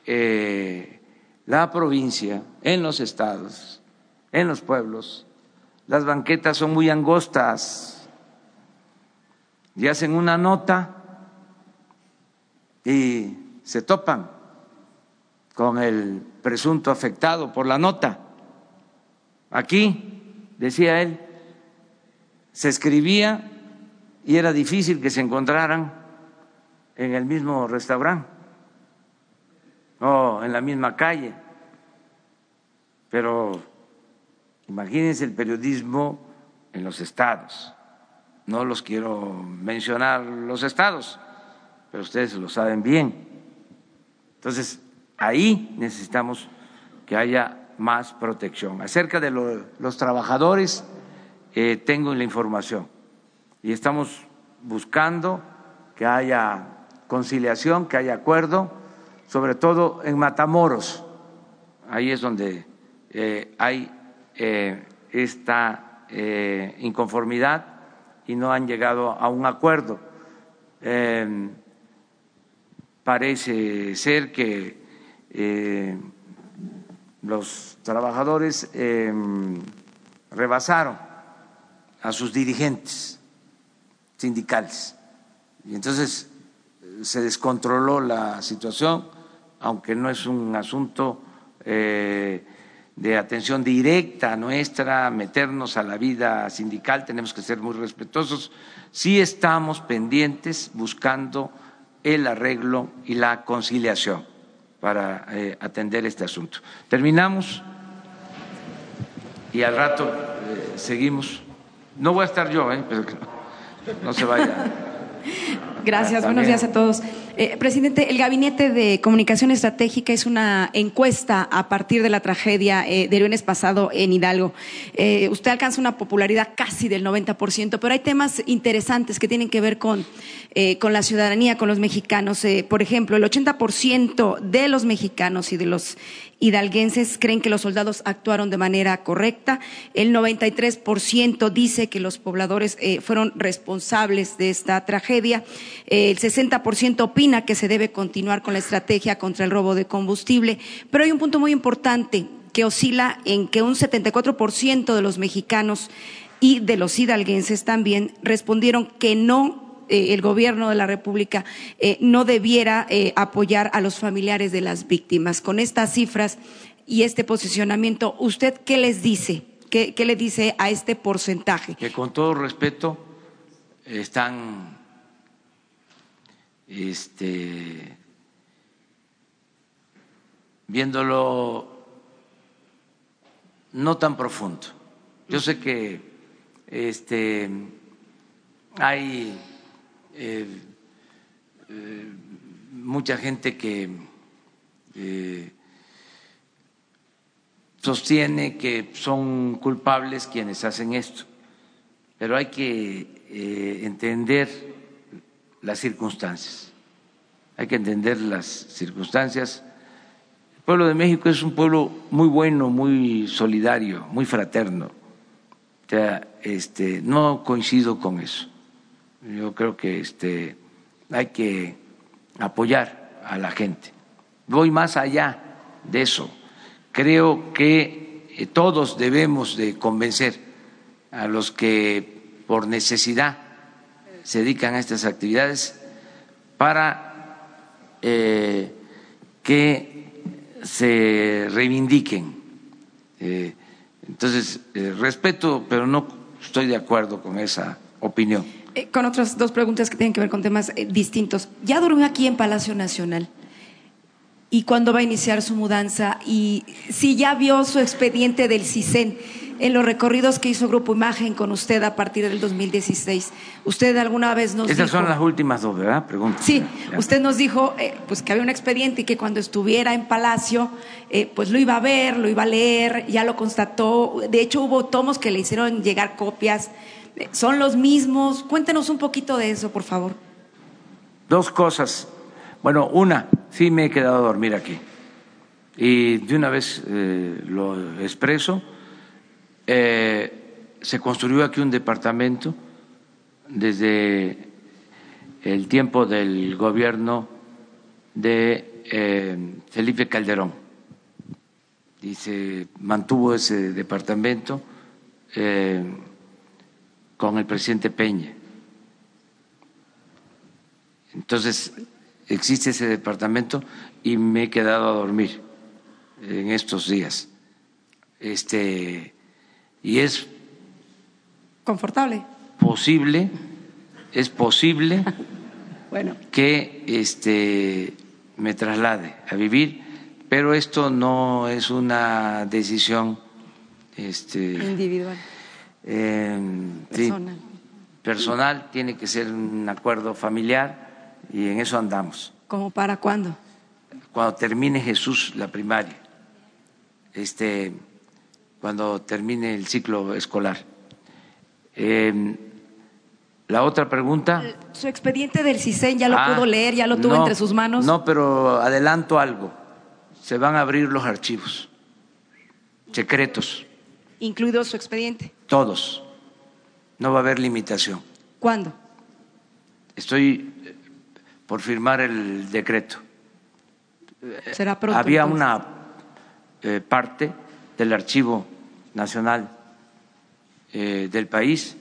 eh, la provincia, en los estados, en los pueblos, las banquetas son muy angostas y hacen una nota y se topan con el presunto afectado por la nota. Aquí, decía él, se escribía y era difícil que se encontraran en el mismo restaurante o en la misma calle, pero imagínense el periodismo en los estados. No los quiero mencionar los estados, pero ustedes lo saben bien. Entonces, ahí necesitamos que haya más protección. Acerca de lo, los trabajadores, eh, tengo la información y estamos buscando que haya conciliación, que haya acuerdo, sobre todo en Matamoros. Ahí es donde eh, hay Eh, esta eh, inconformidad y no han llegado a un acuerdo. Eh, parece ser que eh, los trabajadores eh, rebasaron a sus dirigentes sindicales y entonces se descontroló la situación, aunque no es un asunto eh, de atención directa nuestra, meternos a la vida sindical, tenemos que ser muy respetuosos. Sí estamos pendientes buscando el arreglo y la conciliación para eh, atender este asunto. Terminamos y al rato eh, seguimos. No voy a estar yo, eh, pero no se vaya. Gracias, buenos días a todos. Eh, presidente, el Gabinete de Comunicación Estratégica hizo una encuesta a partir de la tragedia eh, del lunes pasado en Hidalgo. Eh, usted alcanza una popularidad casi del noventa por ciento, pero hay temas interesantes que tienen que ver con, eh, con la ciudadanía, con los mexicanos. Eh, por ejemplo, el ochenta por ciento de los mexicanos y de los hidalguenses creen que los soldados actuaron de manera correcta. El noventa y tres por ciento dice que los pobladores eh, fueron responsables de esta tragedia. Eh, el sesenta por ciento opina que se debe continuar con la estrategia contra el robo de combustible. Pero hay un punto muy importante que oscila en que un setenta y cuatro por ciento de los mexicanos y de los hidalguenses también respondieron que no. Eh, el gobierno de la República eh, no debiera eh, apoyar a los familiares de las víctimas. Con estas cifras y este posicionamiento, ¿usted qué les dice? ¿Qué, qué le dice a este porcentaje? Que con todo respeto están este, viéndolo no tan profundo. Yo sé que este, hay… Eh, eh, mucha gente que eh, sostiene que son culpables quienes hacen esto, pero hay que eh, entender las circunstancias, hay que entender las circunstancias. El pueblo de México es un pueblo muy bueno, muy solidario, muy fraterno. O sea, este, no coincido con eso. Yo creo que este, hay que apoyar a la gente. Voy más allá de eso. Creo que todos debemos de convencer a los que por necesidad se dedican a estas actividades para eh, que se reivindiquen. Eh, entonces, eh, respeto, pero no estoy de acuerdo con esa opinión. Con otras dos preguntas que tienen que ver con temas distintos. Ya durmió aquí en Palacio Nacional. ¿Y cuándo va a iniciar su mudanza? Y si ya vio su expediente del CISEN en los recorridos que hizo Grupo Imagen con usted a partir del dos mil dieciséis, usted alguna vez nos dijo… Esas son las últimas dos, ¿verdad? Preguntas. Sí, usted nos dijo eh, pues que había un expediente y que cuando estuviera en Palacio, eh, pues lo iba a ver, lo iba a leer, ya lo constató. De hecho, hubo tomos que le hicieron llegar copias. ¿Son los mismos? Cuéntenos un poquito de eso, por favor. Dos cosas. Bueno, una, sí me he quedado a dormir aquí. Y de una vez eh, lo expreso. Eh, se construyó aquí un departamento desde el tiempo del gobierno de eh, Felipe Calderón. Y se mantuvo ese departamento. Eh, con el presidente Peña. Entonces, existe ese departamento y me he quedado a dormir en estos días. Este, y es confortable. Posible, es posible bueno. que este me traslade a vivir, pero esto no es una decisión este individual. Eh, personal. Sí, personal, tiene que ser un acuerdo familiar y en eso andamos. ¿Cómo para cuándo? Cuando termine Jesús la primaria, este, cuando termine el ciclo escolar. Eh, la otra pregunta. Su expediente del CISEN ya lo ah, pudo leer, ya lo tuvo no, entre sus manos. No, pero adelanto algo. Se van a abrir los archivos secretos. ¿Incluido su expediente? Todos. No va a haber limitación. ¿Cuándo? Estoy por firmar el decreto. Será pronto. Había entonces una eh, parte del Archivo Nacional eh, del país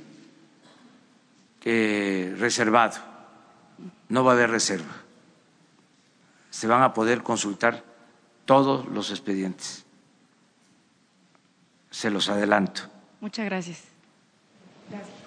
eh, reservado. No va a haber reserva. Se van a poder consultar todos los expedientes. se los adelanto. Muchas gracias. Gracias.